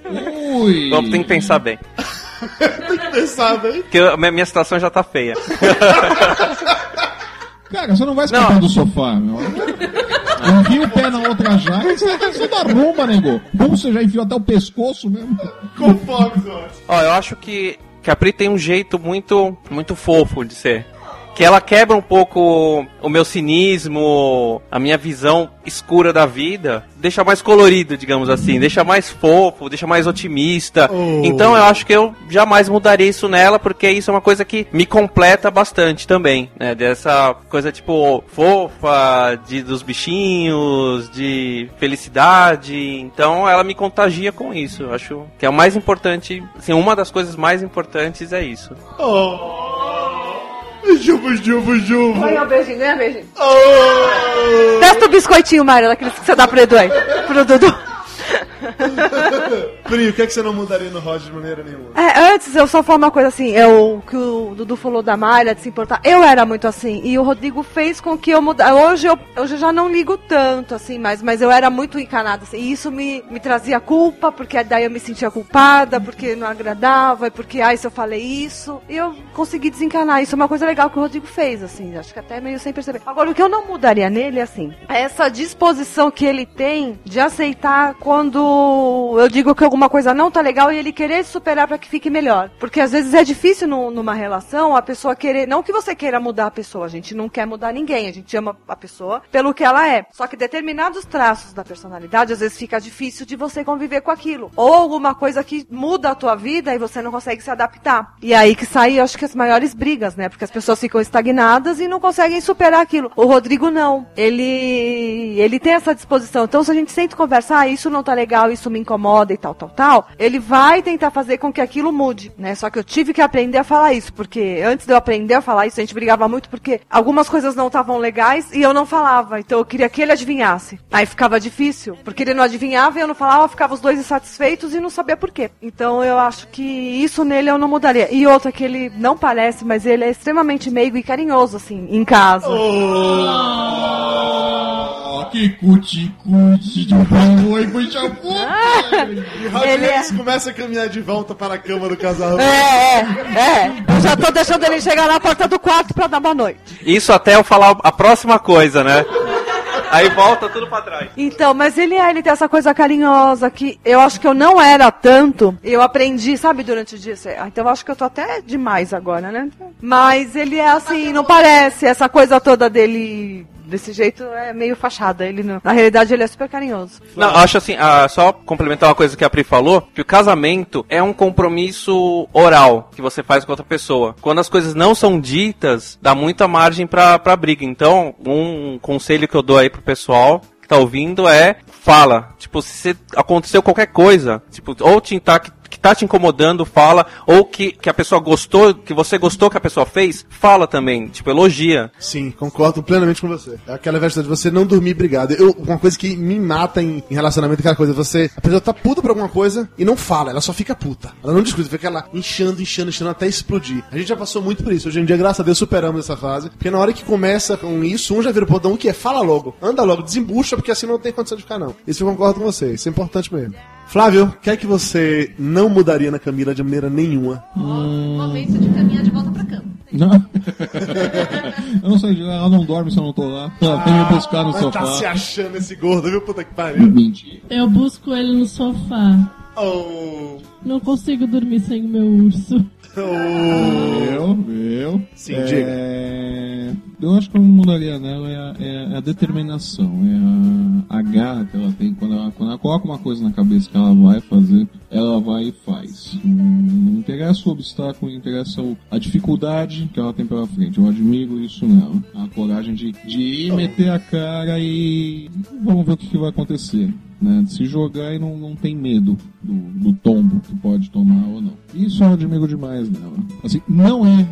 Ui! Bom, tem que pensar bem. Tem que pensar bem. Porque a minha situação já tá feia. Cara, você não vai se comprar do sofá, meu. Eu vi o pé na outra jaca, você tá só da rumba, nego. Como você já enfiou até o pescoço mesmo? Com fome, ó. Ó, eu acho que, que a Pri tem um jeito muito, muito fofo de ser. que ela quebra um pouco o meu cinismo, a minha visão escura da vida, deixa mais colorido, digamos assim, deixa mais fofo, deixa mais otimista. Oh. Então eu acho que eu jamais mudaria isso nela, porque isso é uma coisa que me completa bastante também, né? Dessa coisa tipo fofa, de, dos bichinhos, de felicidade. Então ela me contagia com isso. Eu acho que é o mais importante, assim, uma das coisas mais importantes é isso. Oh. Juvo, juvo, juvo. Ganha um beijinho, ganha um beijinho. Oh. Testa o biscoitinho, Mayra, aquele que você dá pro Edu aí. Pro Dudu. Pri, o que é que você não mudaria no Rod de maneira nenhuma? É, antes eu só falo uma coisa assim, eu, que o Dudu falou da Mayra, de se importar, eu era muito assim, e o Rodrigo fez com que eu mudasse. Hoje eu, hoje eu já não ligo tanto, assim, mas, mas eu era muito encanada, assim, e isso me, me trazia culpa, porque daí eu me sentia culpada, porque não agradava, porque, ai, se eu falei isso, e eu consegui desencanar, isso é uma coisa legal que o Rodrigo fez, assim, acho que até meio sem perceber. Agora, o que eu não mudaria nele, assim, é essa disposição que ele tem de aceitar quando eu digo que alguma coisa não tá legal e ele querer superar pra que fique melhor. Porque às vezes é difícil no, numa relação a pessoa querer... Não que você queira mudar a pessoa, a gente não quer mudar ninguém, a gente ama a pessoa pelo que ela é. Só que determinados traços da personalidade, às vezes fica difícil de você conviver com aquilo. Ou alguma coisa que muda a tua vida e você não consegue se adaptar. E aí que sai, eu acho que as maiores brigas, né? Porque as pessoas ficam estagnadas e não conseguem superar aquilo. O Rodrigo não. Ele, ele tem essa disposição. Então se a gente sempre conversar, ah, isso não tá legal, isso me incomoda e tal, tal, tal, ele vai tentar fazer com que aquilo mude, né? Só que eu tive que aprender a falar isso, porque antes de eu aprender a falar isso, a gente brigava muito porque algumas coisas não estavam legais e eu não falava, então eu queria que ele adivinhasse. Aí ficava difícil, porque ele não adivinhava e eu não falava, ficava os dois insatisfeitos e não sabia por quê. Então eu acho que isso nele eu não mudaria. E outra que ele não parece, mas ele é extremamente meigo e carinhoso, assim, em casa. Oh, que cuti-cuti de um oi, e Rod Reis é... começa a caminhar de volta para a cama do casal. É, é, é. Eu já tô deixando ele chegar na porta do quarto pra dar boa noite. Isso até eu falar a próxima coisa, né? Aí volta tudo pra trás. Então, mas ele é, ele tem essa coisa carinhosa que eu acho que eu não era tanto. Eu aprendi, sabe, durante o dia. Então eu acho que eu tô até demais agora, né? Mas ele é assim, não parece. Essa coisa toda dele... Desse jeito é meio fachada, ele não... Na realidade ele é super carinhoso. Não, acho assim, ah, só complementar uma coisa que a Pri falou, que o casamento é um compromisso oral que você faz com outra pessoa. Quando as coisas não são ditas, dá muita margem pra, pra briga. Então, um conselho que eu dou aí pro pessoal que tá ouvindo é, fala. Tipo, se aconteceu qualquer coisa, tipo, ou te intacta, que tá te incomodando, fala, ou que, que a pessoa gostou, que você gostou que a pessoa fez, fala também, tipo, elogia. Sim, concordo plenamente com você. É aquela verdade de você não dormir brigado. Eu, uma coisa que me mata em, em relacionamento é aquela coisa, você, a pessoa tá puta pra alguma coisa e não fala, ela só fica puta. Ela não discute, fica ela inchando, inchando, inchando até explodir. A gente já passou muito por isso. Hoje em dia, graças a Deus, superamos essa fase, porque na hora que começa com isso, um já vira o podão, o que é? Fala logo, anda logo, desembucha, porque assim não tem condição de ficar, não. Isso eu concordo com você, isso é importante mesmo. Flávio, o que é que você não mudaria na Camila de maneira nenhuma? Momento de caminhar de volta pra cama. Não. Eu não sei, ela não dorme se eu não tô lá. Ela tem que me buscar no sofá. Tá se achando esse gordo, viu, puta que pariu? Mentira. Eu busco ele no sofá. Oh. Não consigo dormir sem o meu urso. Oh. Meu, meu. Sim, é... diga. Eu acho que eu mudaria nela é a, é a determinação, é a, a garra que ela tem. Quando ela, quando ela coloca uma coisa na cabeça que ela vai fazer, ela vai e faz. Não interessa o obstáculo, não interessa a dificuldade que ela tem pela frente. Eu admiro isso nela. A coragem de, de ir meter a cara e vamos ver o que vai acontecer. Né? De se jogar e não, não tem medo do, do tombo que pode tomar ou não. Isso eu admiro demais nela. Assim, não é,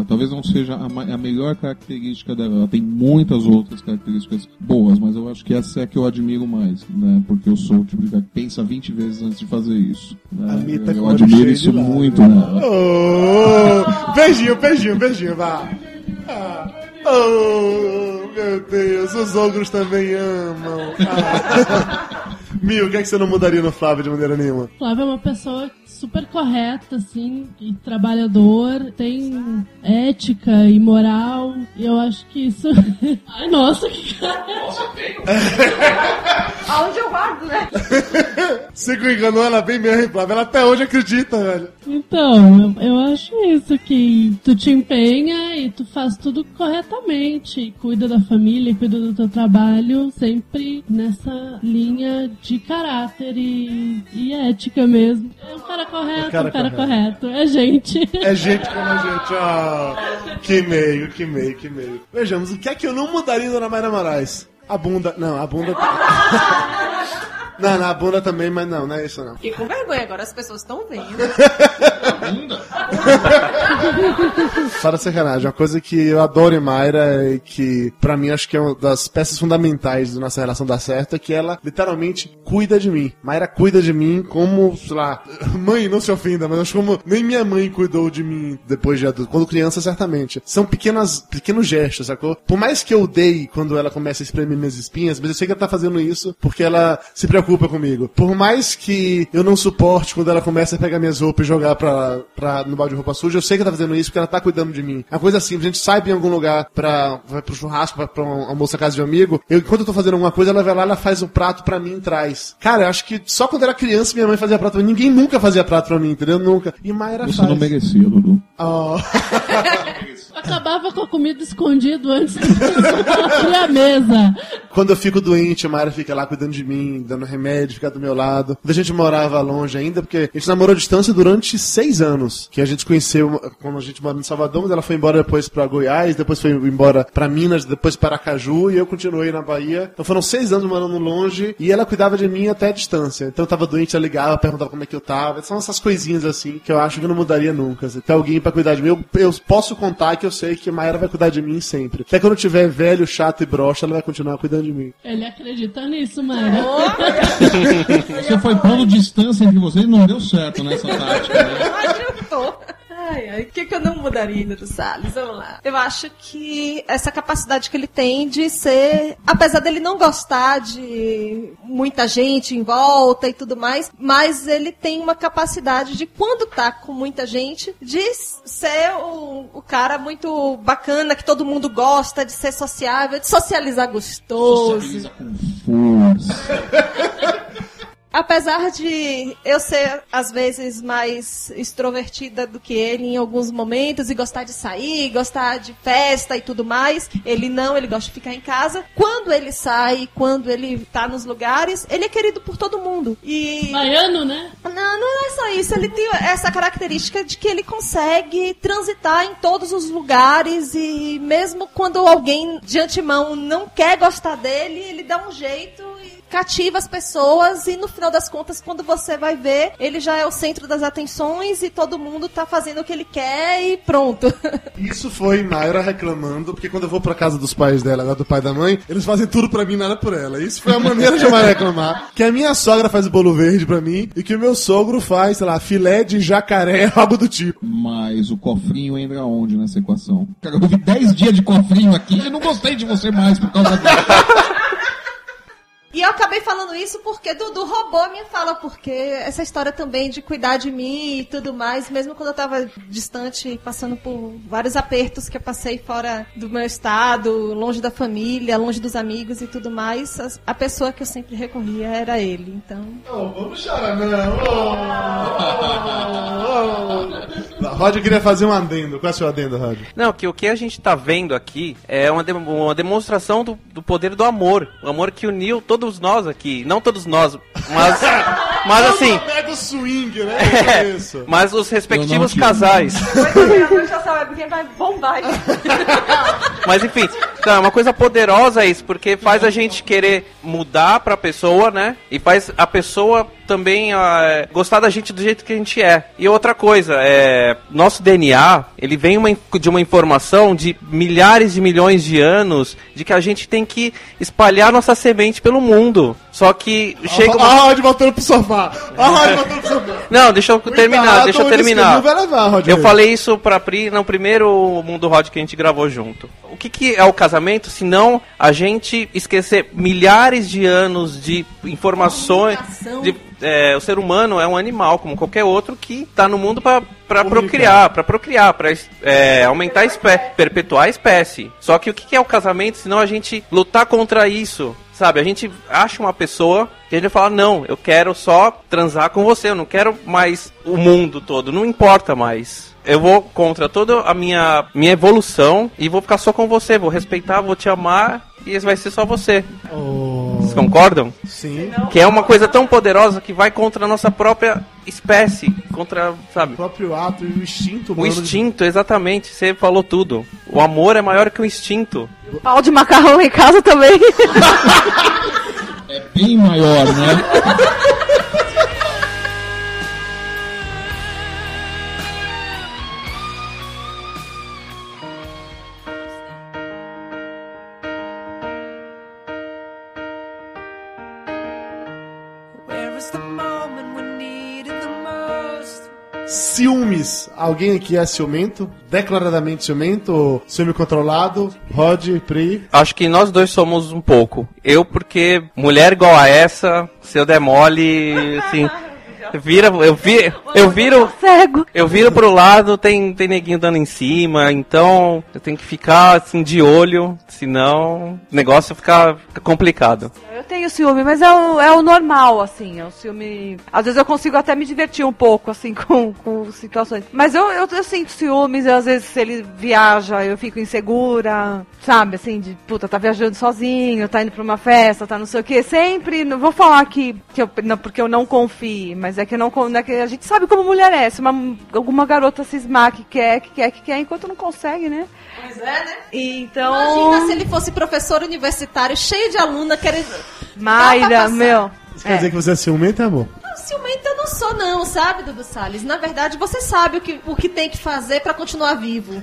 uh, talvez não seja a, a melhor característica dela. Ela tem muitas outras características boas, mas eu acho que essa é a que eu admiro mais, né? Porque eu sou o tipo de cara que pensa vinte vezes antes de fazer isso. Né? Tá eu eu admiro isso lá, muito né? nela. Oh, beijinho, beijinho, beijinho, vá. Ah. Oh, meu Deus, os ogros também amam. Ah. Mil, o que é que você não mudaria no Flávio de maneira nenhuma? Flávio é uma pessoa super correta, assim, e trabalhador, tem ética e moral, e eu acho que isso... Ai, nossa, que cara! Nossa, eu tenho! Aonde eu guardo, né? Você que enganou ela bem mesmo, hein, Flávio? Ela até hoje acredita, velho. Então, eu acho isso, que tu te empenha e tu faz tudo corretamente. E cuida da família, e cuida do teu trabalho, sempre nessa linha de caráter e, e ética mesmo. É um cara correto, é um cara, cara correto. correto. É gente. É gente como a gente, ó. Oh, que meio, que meio, que meio. Vejamos, o que é que eu não mudaria em Dona Mayra Moraes? A bunda... Não, a bunda... Não, na bunda também, mas não, não é isso não. Fiquei com vergonha, agora as pessoas estão vendo. A bunda? Para sacanagem, uma coisa que eu adoro em Mayra e que, pra mim, acho que é uma das peças fundamentais da nossa relação dar certo, é que ela, literalmente, cuida de mim. Mayra cuida de mim como, sei lá, mãe, não se ofenda, mas acho como nem minha mãe cuidou de mim depois de adulto, quando criança, certamente. São pequenas, pequenos gestos, sacou? Por mais que eu odeie quando ela começa a espremer minhas espinhas, mas eu sei que ela tá fazendo isso porque ela se preocupa culpa comigo. Por mais que eu não suporte quando ela começa a pegar minhas roupas e jogar pra, pra, no balde de roupa suja, eu sei que ela tá fazendo isso porque ela tá cuidando de mim. A coisa assim, a gente sai pra algum lugar pra, vai pro churrasco, pra, pra um almoço na casa de um amigo, eu, enquanto eu tô fazendo alguma coisa, ela vai lá, ela faz um prato pra mim e traz. Cara, eu acho que só quando era criança minha mãe fazia prato pra mim. Ninguém nunca fazia prato pra mim, entendeu? Nunca. E Mayra faz. Isso não merecia, Dudu. Oh. Acabava com a comida escondida antes de subir a mesa. Quando eu fico doente, a Mayra fica lá cuidando de mim, dando remédio, fica do meu lado. Quando a gente morava longe ainda, porque a gente namorou à distância durante seis anos, que a gente conheceu quando a gente morava em Salvador, mas ela foi embora depois pra Goiás, depois foi embora pra Minas, depois para Aracaju, e eu continuei na Bahia. Então foram seis anos morando longe, e ela cuidava de mim até a distância. Então eu tava doente, ela ligava, perguntava como é que eu tava. São essas coisinhas assim, que eu acho que eu não mudaria nunca. Se tem alguém pra cuidar de mim, eu, eu posso contar que eu sei que Mayra vai cuidar de mim sempre. Até quando eu tiver velho, chato e broxa, ela vai continuar cuidando de mim. Ele acredita nisso, Mayra. Você foi pondo distância entre vocês e não deu certo nessa tática, né? Não adiantou. Ai, ai, o que, que eu não mudaria ainda do Salles? Vamos lá. Eu acho que essa capacidade que ele tem de ser, apesar dele não gostar de muita gente em volta e tudo mais, mas ele tem uma capacidade de, quando tá com muita gente, de ser o, o cara muito bacana, que todo mundo gosta, de ser sociável, de socializar gostoso. Socializa com força. Apesar de eu ser, às vezes, mais extrovertida do que ele em alguns momentos, e gostar de sair, gostar de festa e tudo mais, ele não, ele gosta de ficar em casa. Quando ele sai, quando ele tá nos lugares, ele é querido por todo mundo. E... baiano, né? Não, não é só isso. Ele tem essa característica de que ele consegue transitar em todos os lugares, e mesmo quando alguém de antemão não quer gostar dele, ele dá um jeito e cativa as pessoas, e no final das contas, quando você vai ver, ele já é o centro das atenções e todo mundo tá fazendo o que ele quer e pronto. Isso foi Mayra reclamando, porque quando eu vou pra casa dos pais dela, agora do pai e da mãe, eles fazem tudo pra mim, nada por ela. Isso foi a maneira de Mayra reclamar. Que a minha sogra faz o bolo verde pra mim e que o meu sogro faz, sei lá, filé de jacaré, algo do tipo. Mas o cofrinho entra onde nessa equação? Cara, eu ouvi dez dias de cofrinho aqui e não gostei de você mais por causa disso. E eu acabei falando isso porque Dudu roubou a minha fala, porque essa história também de cuidar de mim e tudo mais, mesmo quando eu tava distante, passando por vários apertos que eu passei fora do meu estado, longe da família, longe dos amigos e tudo mais, a pessoa que eu sempre recorria era ele, então... Oh, vamos chorar, não! Oh, oh, oh. Rod queria fazer um adendo. Qual é o seu adendo, Rod? Não, que o que a gente tá vendo aqui é uma, de- uma demonstração do, do poder do amor. O amor que uniu todos nós aqui. Não todos nós, mas... mas assim... Pega o swing, né? É, isso. Mas os respectivos casais. Mas já sabe quem vai bombar. Mas enfim... Então, é uma coisa poderosa isso, porque faz a gente querer mudar pra pessoa, né? E faz a pessoa também é, gostar da gente do jeito que a gente é. E outra coisa, é, nosso D N A, ele vem uma, de uma informação de milhares de milhões de anos de que a gente tem que espalhar nossa semente pelo mundo. Só que chega... Uma... Ah, Rod voltando pro sofá! Ah, Rod voltando pro sofá! Não, deixa eu terminar, deixa eu terminar. Eu falei isso pra Pri no primeiro Mundo Rod que a gente gravou junto. O que, que é o casamento, se não a gente esquecer milhares de anos de informações... De... é, o ser humano é um animal, como qualquer outro, que tá no mundo pra, pra procriar, pra procriar, pra é, aumentar a espécie, perpetuar a espécie. Só que o que é o casamento, senão a gente lutar contra isso, sabe? A gente acha uma pessoa que a gente fala, não, eu quero só transar com você, eu não quero mais o mundo todo, não importa mais. Eu vou contra toda a minha, minha evolução e vou ficar só com você, vou respeitar, vou te amar e vai ser só você. Oh. Vocês concordam? Sim. Que é uma coisa tão poderosa que vai contra a nossa própria espécie, contra, sabe? O próprio ato e o instinto humano. O instinto, de... exatamente, você falou tudo. O amor é maior que o instinto. O pau de macarrão em casa também. É bem maior, né? Ciúmes. Alguém aqui é ciumento? Declaradamente ciumento? Ou ciúme controlado? Rod, Pri? Acho que nós dois somos um pouco. Eu, porque mulher igual a essa, se eu der mole, assim... Vira, eu, vi, eu viro eu viro pro lado, tem, tem neguinho dando em cima, então eu tenho que ficar assim de olho, senão o negócio fica complicado. Eu tenho ciúme, mas é o, é o normal, assim, é o ciúme... Às vezes eu consigo até me divertir um pouco, assim, com, com situações. Mas eu, eu, eu sinto ciúmes, às vezes se ele viaja, eu fico insegura, sabe, assim, de puta, tá viajando sozinho, tá indo pra uma festa, tá não sei o quê. Sempre, não vou falar que, que eu, não, porque eu não confio, mas é que não, né, que a gente sabe como mulher é. Se uma, alguma garota cismar que quer, que quer, que quer, enquanto não consegue, né? Pois é, né? Então... Imagina se ele fosse professor universitário, cheio de aluna, querendo... Mayra, meu... Isso é. Quer dizer que você é ciumenta, amor? Não, ciumenta eu não sou, não, sabe, Dudu Salles? Na verdade, você sabe o que, o que tem que fazer pra continuar vivo.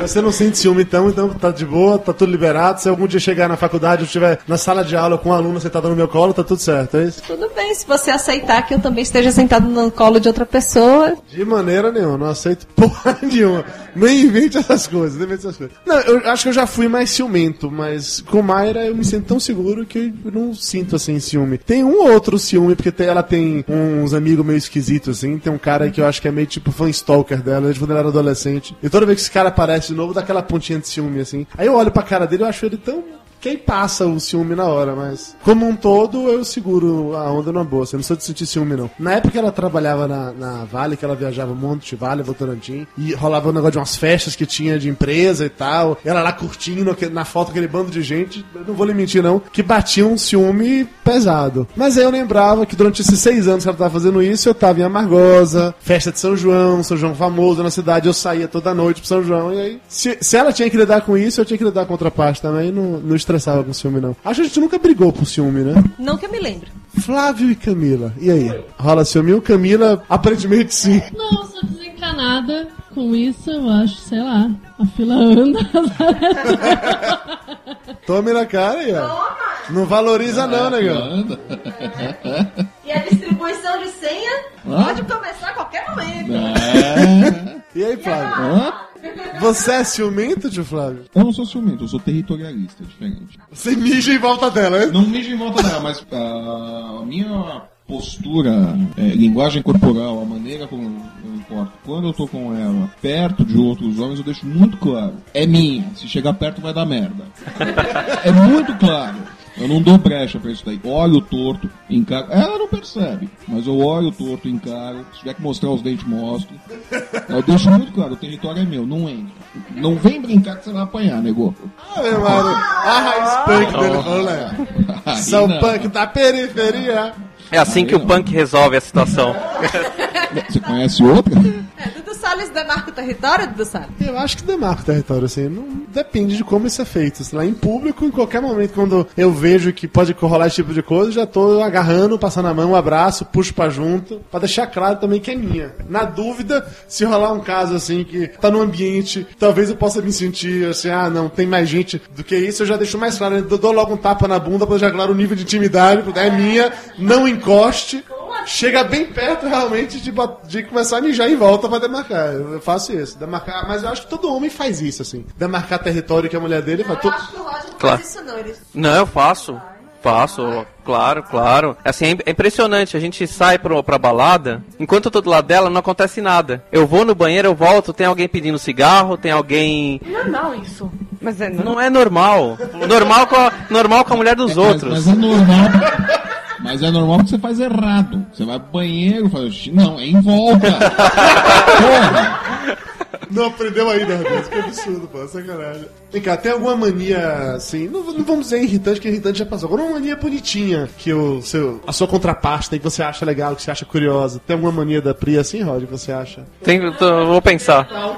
Você não sente ciúme, então, então tá de boa, tá tudo liberado. Se algum dia chegar na faculdade, eu estiver na sala de aula com um aluno sentado no meu colo, tá tudo certo, é isso? Tudo bem, se você aceitar que eu também esteja sentado no colo de outra pessoa. De maneira nenhuma, não aceito porra nenhuma. Nem invente essas coisas, nem invente essas coisas. Não, eu acho que eu já fui mais ciumento, mas com Mayra eu me sinto tão seguro que eu não sinto, assim, ciúme. Tem um outro ciúme, porque tem, ela tem uns amigos meio esquisitos, assim. Tem um cara que eu acho que é meio tipo fã stalker dela, desde quando ela era adolescente. E toda vez que esse cara aparece de novo, dá aquela pontinha de ciúme, assim. Aí eu olho pra cara dele e eu acho ele tão... Quem passa o ciúme na hora, mas... Como um todo, eu seguro a onda numa boa. Eu não sou de sentir ciúme, não. Na época ela trabalhava na, na Vale, que ela viajava um monte de Vale, Votorantim, e rolava um negócio de umas festas que tinha de empresa e tal. Ela lá curtindo, na foto, aquele bando de gente, eu não vou lhe mentir, não, que batia um ciúme pesado. Mas aí eu lembrava que durante esses seis anos que ela tava fazendo isso, eu tava em Amargosa, festa de São João, São João famoso na cidade, eu saía toda noite pro São João, e aí... Se, se ela tinha que lidar com isso, eu tinha que lidar com outra parte também, no, no estressava com ciúme, não. Acho que a gente nunca brigou por ciúme, né? Não que eu me lembre. Flávio e Camila. E aí? Rola ciúme ou Camila? Aparentemente sim. Não, sou desencanada com isso, eu acho, sei lá. A fila anda. Tome na cara aí, ó. Não valoriza não, negão. É. E a distribuição de senha ah. pode começar a qualquer momento. É. E aí, Flávio? Você é ciumento, tio Flávio? Eu não sou ciumento, eu sou territorialista, é diferente. Você mija em volta dela, né? Não mija em volta dela, mas a minha postura, é, linguagem corporal, a maneira como eu me importo, quando eu tô com ela perto de outros homens, eu deixo muito claro. É minha, se chegar perto vai dar merda. É muito claro. Eu não dou brecha pra isso daí. Olho torto, encaro. Ela não percebe, mas eu olho torto, encaro. Se tiver que mostrar os dentes, mostro. Eu deixo muito claro, o território é meu, não entra. Não vem brincar que você vai apanhar, nego. Ah, meu mano. A raiz punk dele falou, né? São punk da periferia. É assim aí que não. O punk resolve a situação. Você conhece outra? É, Dudu Salles demarca o território, Dudu Salles? Eu acho que demarca o território, assim. Não depende de como isso é feito. Sei lá, em público, em qualquer momento, quando eu vejo que pode rolar esse tipo de coisa, já tô agarrando, passando a mão, um abraço, puxo pra junto, pra deixar claro também que é minha. Na dúvida, se rolar um caso, assim, que tá no ambiente, talvez eu possa me sentir, assim, ah, não, tem mais gente do que isso, eu já deixo mais claro. Eu dou logo um tapa na bunda pra deixar claro o nível de intimidade, é minha, não encoste. Chega bem perto, realmente, de, de começar a mijar em volta pra demarcar. Eu faço isso. Demarcar, mas eu acho que todo homem faz isso, assim. Demarcar território que a mulher dele... Não, eu tu... acho que o Roger não claro. faz isso, não. Ele... Não, eu faço. espaço, claro, claro. Assim, é impressionante, a gente sai pra, pra balada, enquanto eu tô do lado dela, não acontece nada. Eu vou no banheiro, eu volto, tem alguém pedindo cigarro, tem alguém... Normal isso. Mas é normal. Não é normal. Normal com a, normal com a mulher dos é, outros. Mas, mas é normal... Mas é normal que você faz errado. Você vai pro banheiro, faz... Não, é em volta. Porra! Não aprendeu ainda, rapaz. Que absurdo, pô. Sacanagem. Vem cá, tem alguma mania, assim... Não, não vamos dizer irritante, que irritante já passou. Alguma mania bonitinha que o seu... A sua contraparte tem que você acha legal, que você acha curiosa. Tem alguma mania da Pri assim, Rod, que você acha? Tem, tô, vou pensar. Não,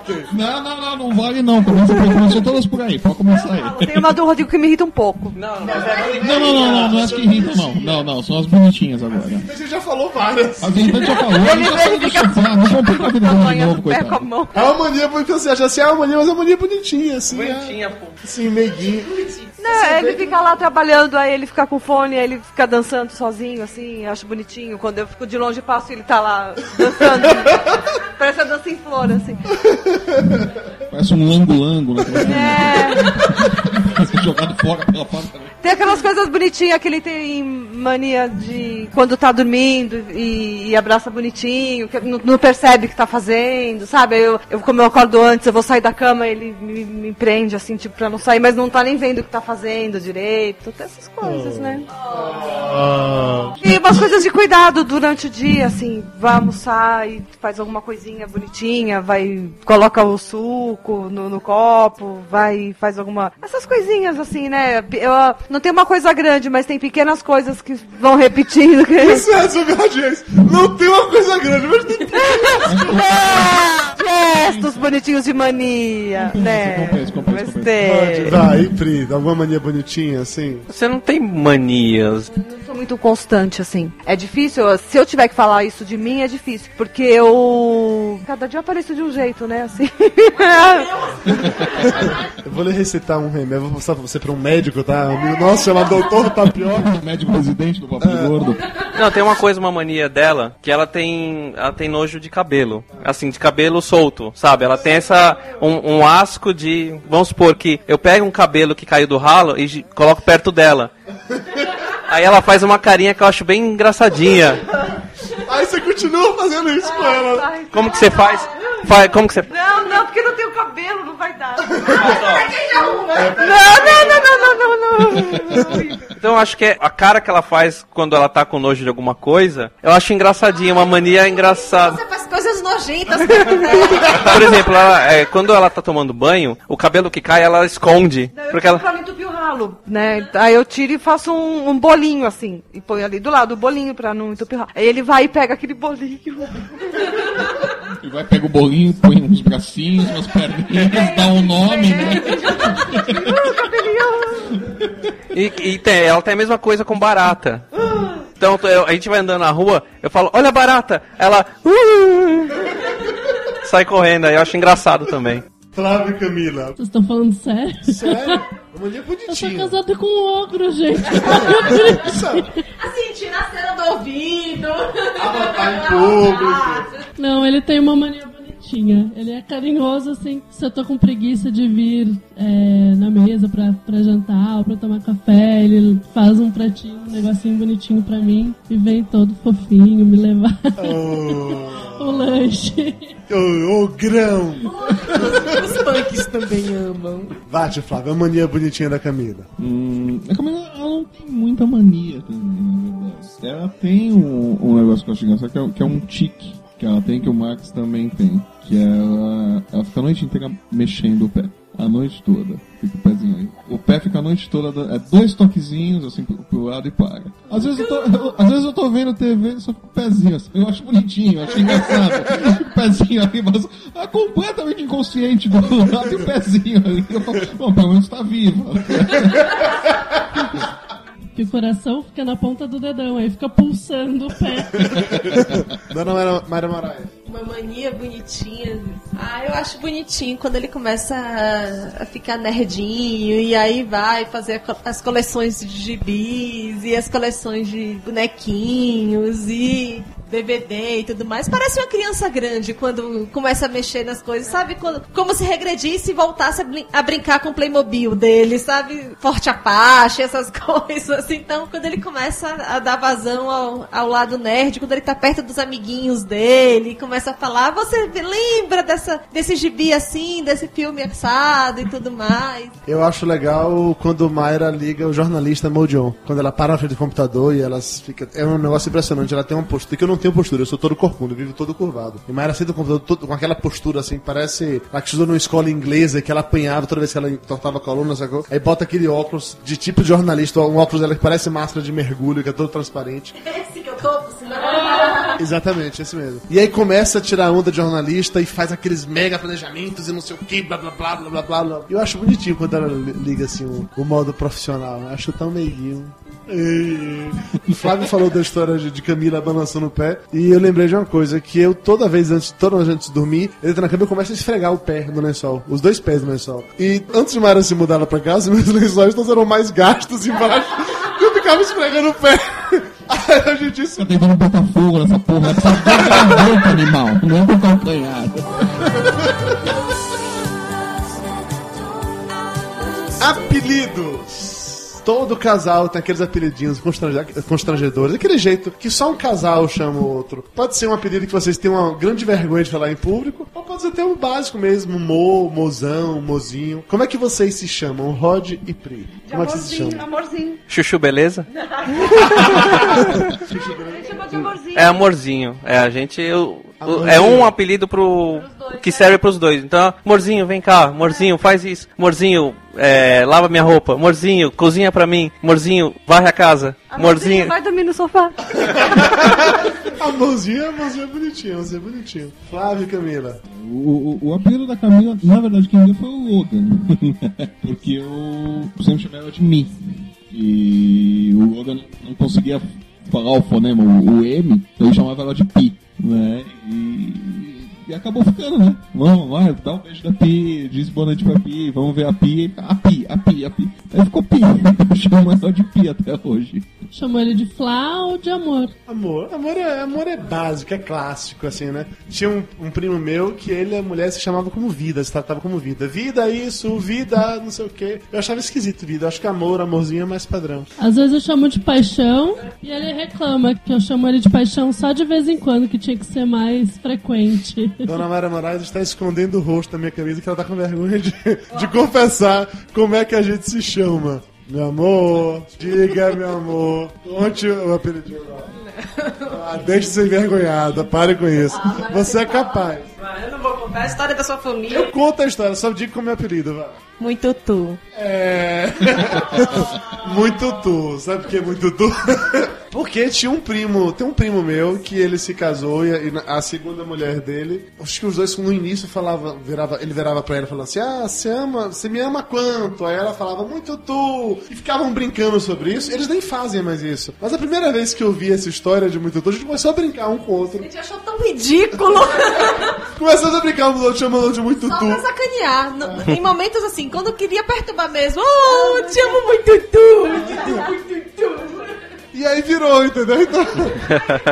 não, não. Não vale, não. Começou todas por aí. Pode começar aí. Tem uma do Rodrigo que me irrita um pouco. Não, mas é... Não, não, não. Não, não é as que irritam, não. Não, não. São as bonitinhas agora. A gente já falou várias. A gente já falou. Ele já falou. Não perco a mão. É uma mania porque você acha assim, ah, uma mania, mas é uma mania bonitinha, assim. Bonitinha, pô. Assim, meiguinho. Não, assim, ele fica lá trabalhando, aí ele fica com fone, aí ele fica dançando sozinho, assim, acho bonitinho. Quando eu fico de longe, passo e ele tá lá dançando. Parece a dança em flor, assim. Parece um lango-lango, né? É. Jogado fora pela porta. Tem aquelas coisas bonitinhas que ele tem mania de quando tá dormindo e, e abraça bonitinho, que não, não percebe o que tá fazendo, sabe? Eu, eu, como eu acordo antes, eu vou sair da cama, ele me, me prende, assim, tipo, pra não sair, mas não tá nem vendo o que tá fazendo direito, até essas coisas, oh. né? Oh. E umas coisas de cuidado durante o dia, assim, vai almoçar e faz alguma coisinha bonitinha, vai, coloca o suco no, no copo, vai, faz alguma... Essas coisinhas, assim, né? Eu, não tem uma coisa grande, mas tem pequenas coisas que vão repetindo. Que... Isso é, isso é verdade, é isso. Não tem uma coisa grande, mas tem pequenas. Gestos bonitinhos de mania, compensa, né? Compensa, compensa, compensa. Pode, vai, Pri, alguma mania bonitinha, assim? Você não tem manias. Eu não sou muito constante, assim. É difícil, se eu tiver que falar isso de mim, é difícil, porque eu... Cada dia eu apareço de um jeito, né? Assim. Eu vou lhe recitar um remédio, vou mostrar pra você, pra um médico, tá? O nosso chama Doutor Tapioca. Médico presidente do Papo de Gordo. Não, tem uma coisa, uma mania dela, que ela tem, ela tem nojo de cabelo. Assim, de cabelo solto, sabe? Ela tem essa... Um, um asco de... Vamos supor que eu pego um cabelo que caiu do ralo e coloco perto dela. Aí ela faz uma carinha que eu acho bem engraçadinha. Aí você continua fazendo isso com ela. Como que você faz... Como que você... Não, não, porque não tem o cabelo, não vai dar. Não, não, não, não, não, não, não. Então eu acho que é a cara que ela faz quando ela tá com nojo de alguma coisa, eu acho engraçadinha, uma mania engraçada. Você faz coisas nojentas. Por exemplo, ela, é, quando ela tá tomando banho, o cabelo que cai, ela esconde. Não, eu porque ela... pra entupir o ralo, né? Aí eu tiro e faço um, um bolinho, assim, e ponho ali do lado o bolinho pra não entupir o ralo. Aí ele vai e pega aquele bolinho. Ele vai, pega o bolinho, põe uns bracinhos, umas perninhas, é, dá um nome, é, né? E, e tem, ela tem a mesma coisa com barata. Então eu, a gente vai andando na rua, eu falo, olha a barata! Ela uh, sai correndo, aí eu acho engraçado também. Flávio e Camila. Vocês estão falando sério? Sério? Uma mulher bonitinha. Eu sou casada com um ogro, gente. Assim, tira a cena do ouvido. Avatar em público. Não, ele tem uma mania bonitinha. Ele é carinhoso, assim. Se eu tô com preguiça de vir é, na mesa pra, pra jantar ou pra tomar café, ele faz um pratinho, um negocinho bonitinho pra mim e vem todo fofinho me levar oh. o lanche. Ô, oh, grão! Os punks também amam. Bate, Flávio, a mania bonitinha da Camila. Hum, a Camila ela não tem muita mania também. Ela tem um, um negócio que eu acho engraçado, que é, que é um tique que ela tem, que o Max também tem. Que ela, ela fica a noite inteira mexendo o pé. A noite toda. Fica o pezinho aí. O pé fica a noite toda, é dois toquezinhos, assim, pro, pro lado e para. Às vezes, eu tô, eu, às vezes eu tô vendo T V e só fica o pezinho, assim. Eu acho bonitinho, eu acho engraçado. O pezinho ali, mas é completamente inconsciente do lado e o pezinho ali. Eu falo, bom, pelo menos tá vivo. Que o coração fica na ponta do dedão, aí fica pulsando o pé. Dona Mayra Moraes. Uma mania bonitinha. Ah, eu acho bonitinho quando ele começa a, a ficar nerdinho e aí vai fazer a, as coleções de gibis e as coleções de bonequinhos e D V D e tudo mais, parece uma criança grande quando começa a mexer nas coisas, sabe? Quando, como se regredisse e voltasse a, brin- a brincar com o Playmobil dele, sabe? Forte Apache, essas coisas. Então, quando ele começa a dar vazão ao, ao lado nerd, quando ele tá perto dos amiguinhos dele, começa a falar, você lembra dessa, desse gibi assim, desse filme assado e tudo mais? Eu acho legal quando Mayra liga o jornalista Mojo, quando ela para na frente do computador e ela fica... É um negócio impressionante, ela tem uma postura que eu não tenho postura, eu sou todo corcunda, eu vivo todo curvado. E Mayra senta o computador todo, com aquela postura assim, parece... Ela que estudou numa escola inglesa que ela apanhava toda vez que ela entortava a coluna, sacou? Aí bota aquele óculos de tipo de jornalista, um óculos dela que parece máscara de mergulho, que é todo transparente. Esse que eu tô precisando. Exatamente, esse mesmo. E aí começa a tirar onda de jornalista e faz aqueles mega planejamentos e não sei o que, blá blá blá blá blá blá. Eu acho bonitinho quando ela liga assim o, o modo profissional, eu acho tão meiguinho. O Flávio falou da história de Camila balançando o pé e eu lembrei de uma coisa, que eu toda vez antes, toda vez antes de dormir, eu entro na cama e começo a esfregar o pé no lençol, os dois pés no lençol. E antes de Mayra se mudar lá pra casa, meus lençóis todos eram mais gastos embaixo e eu ficava esfregando o pé. Aí a gente disse... Eu devia botar fogo nessa porra, essa porra é muito animal, não é pro calcanhar. Apelidos. Todo casal tem aqueles apelidinhos constrangedores, aquele jeito que só um casal chama o outro. Pode ser um apelido que vocês têm uma grande vergonha de falar em público, ou pode ser até um básico mesmo, Mo, Mozão, Mozinho. Como é que vocês se chamam, Rod e Pri? De Como amorzinho, é que vocês se chamam? Amorzinho. Chuchu, beleza? Chuchu, beleza? É amorzinho. É amorzinho. É, a gente... Eu... Amorzinho. É um apelido pro dois, que serve, né? Pros dois. Então, Morzinho, vem cá. Morzinho, faz isso. Morzinho, é, lava minha roupa. Morzinho, cozinha pra mim. Morzinho, varre a casa. Amorzinho, vai dormir no sofá. Amorzinho, amorzinho é bonitinho, amorzinho é bonitinho. Flávio e Camila. O, o, o apelido da Camila, na verdade, quem deu foi o Logan. Porque eu sempre chamei ela de mim. E o Logan não conseguia falar o fonema, o, o M, então eu chamava ela de Pi. Né? E, e acabou ficando, né? Vamos lá, dá um beijo da Pi, diz boa noite pra Pi, vamos ver a Pi, a Pi, a Pi, a Pi. Aí ficou Pi, chama só de Pi até hoje. Chamou ele de Flá ou de Amor? Amor, amor é, amor é básico, é clássico, assim, né? Tinha um, um primo meu que ele, a mulher, se chamava como Vida, se tratava como Vida. Vida, isso, Vida, não sei o quê. Eu achava esquisito Vida, eu acho que Amor, Amorzinho é mais padrão. Às vezes eu chamo de Paixão e ele reclama que eu chamo ele de Paixão só de vez em quando, que tinha que ser mais frequente. Dona Mayra Moraes está escondendo o rosto da minha camisa que ela tá com vergonha de, de confessar como é que a gente se chama. Meu amor, diga, meu amor, conte o apelidinho. Ah, deixe de ser envergonhada, pare com isso. Ah, você é capaz. Mas eu não vou contar a história da sua família. Eu conto a história, só digo como é o apelido, vai. Muito tu. É. Muito tu. Sabe por que muito tu? Porque tinha um primo, tem um primo meu que ele se casou e a, e a segunda mulher dele, acho que os dois no início falavam, virava, ele virava pra ela falando assim, ah, você ama, você me ama quanto? Aí ela falava, muito tu. E ficavam brincando sobre isso, eles nem fazem mais isso. Mas a primeira vez que eu vi essa história de muito tu, a gente começou a brincar um com o outro. A gente achou tão ridículo. Começamos a brincar um com o outro, chamando de muito tu. Só pra sacanear, no, em momentos assim, quando eu queria perturbar mesmo, oh, te amo muito tu, muito tu, muito tu. E aí virou, entendeu? Então...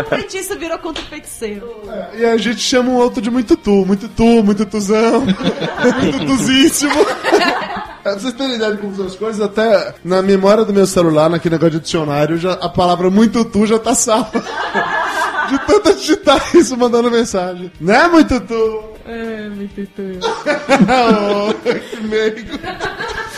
O feitiço virou contra o feiticeiro. É, e aí a gente chama um outro de muito tu, muito tu, muito tuzão, muito tuzíssimo. Pra vocês terem ideia de como são as coisas, até na memória do meu celular, naquele negócio de dicionário, já, a palavra muito tu já tá salva. De tanto digitar isso, mandando mensagem. Não é muito tu? É, muito tu. Oh, que meigo.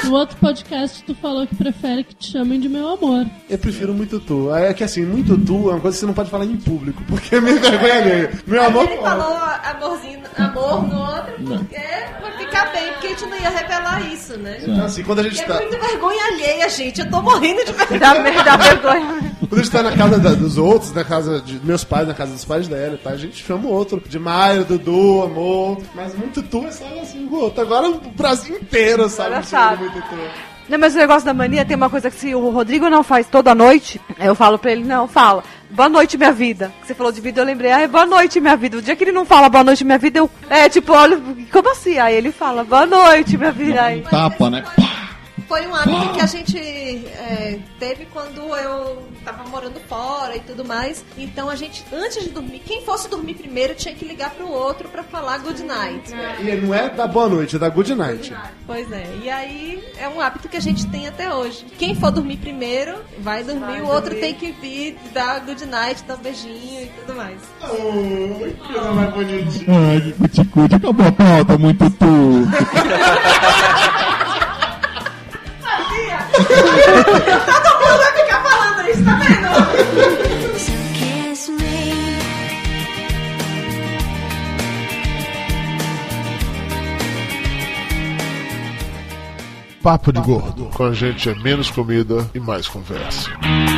No outro podcast, tu falou que prefere que te chamem de meu amor. Eu prefiro muito tu. É que assim, muito tu é uma coisa que você não pode falar em público, porque é meio vergonha alheia. Meu amor. Ele falou amorzinho, amor no outro, porque vai ficar bem, porque a gente não ia revelar isso, né? Então, assim, quando a gente é tá... muito vergonha alheia, gente. Eu tô morrendo de verdade, merda, vergonha. Quando a gente tá na casa da, dos outros, na casa de meus pais, na casa dos pais dela, tá? A gente chama o outro de Maio, Dudu, amor. Mas muito tu é só assim com o outro. Agora o Brasil inteiro sabe. Olha, sabe. Não, mas o negócio da mania tem uma coisa que se o Rodrigo não faz toda noite, eu falo pra ele, não, fala, boa noite, minha vida. Você falou de vida, eu lembrei, ah, é boa noite, minha vida. O dia que ele não fala boa noite, minha vida, eu... É, tipo, olha, como assim? Aí ele fala, boa noite, minha vida. Aí... Um tapa, né? Foi um hábito que a gente é, teve quando eu tava morando fora e tudo mais. Então a gente, antes de dormir, quem fosse dormir primeiro tinha que ligar pro outro pra falar good night. E não é da boa noite, é da good night. Pois é, e aí é um hábito que a gente tem até hoje. Quem for dormir primeiro, vai dormir, vai, o outro dormir. Tem que vir dar good night, dar um beijinho e tudo mais. Oh, que coisa mais bonitinha. Ai, que cuticute, acabou a pauta, muito tu. Todo mundo vai ficar falando isso, tá vendo? Papo de Gordo. Com a gente é menos comida e mais conversa.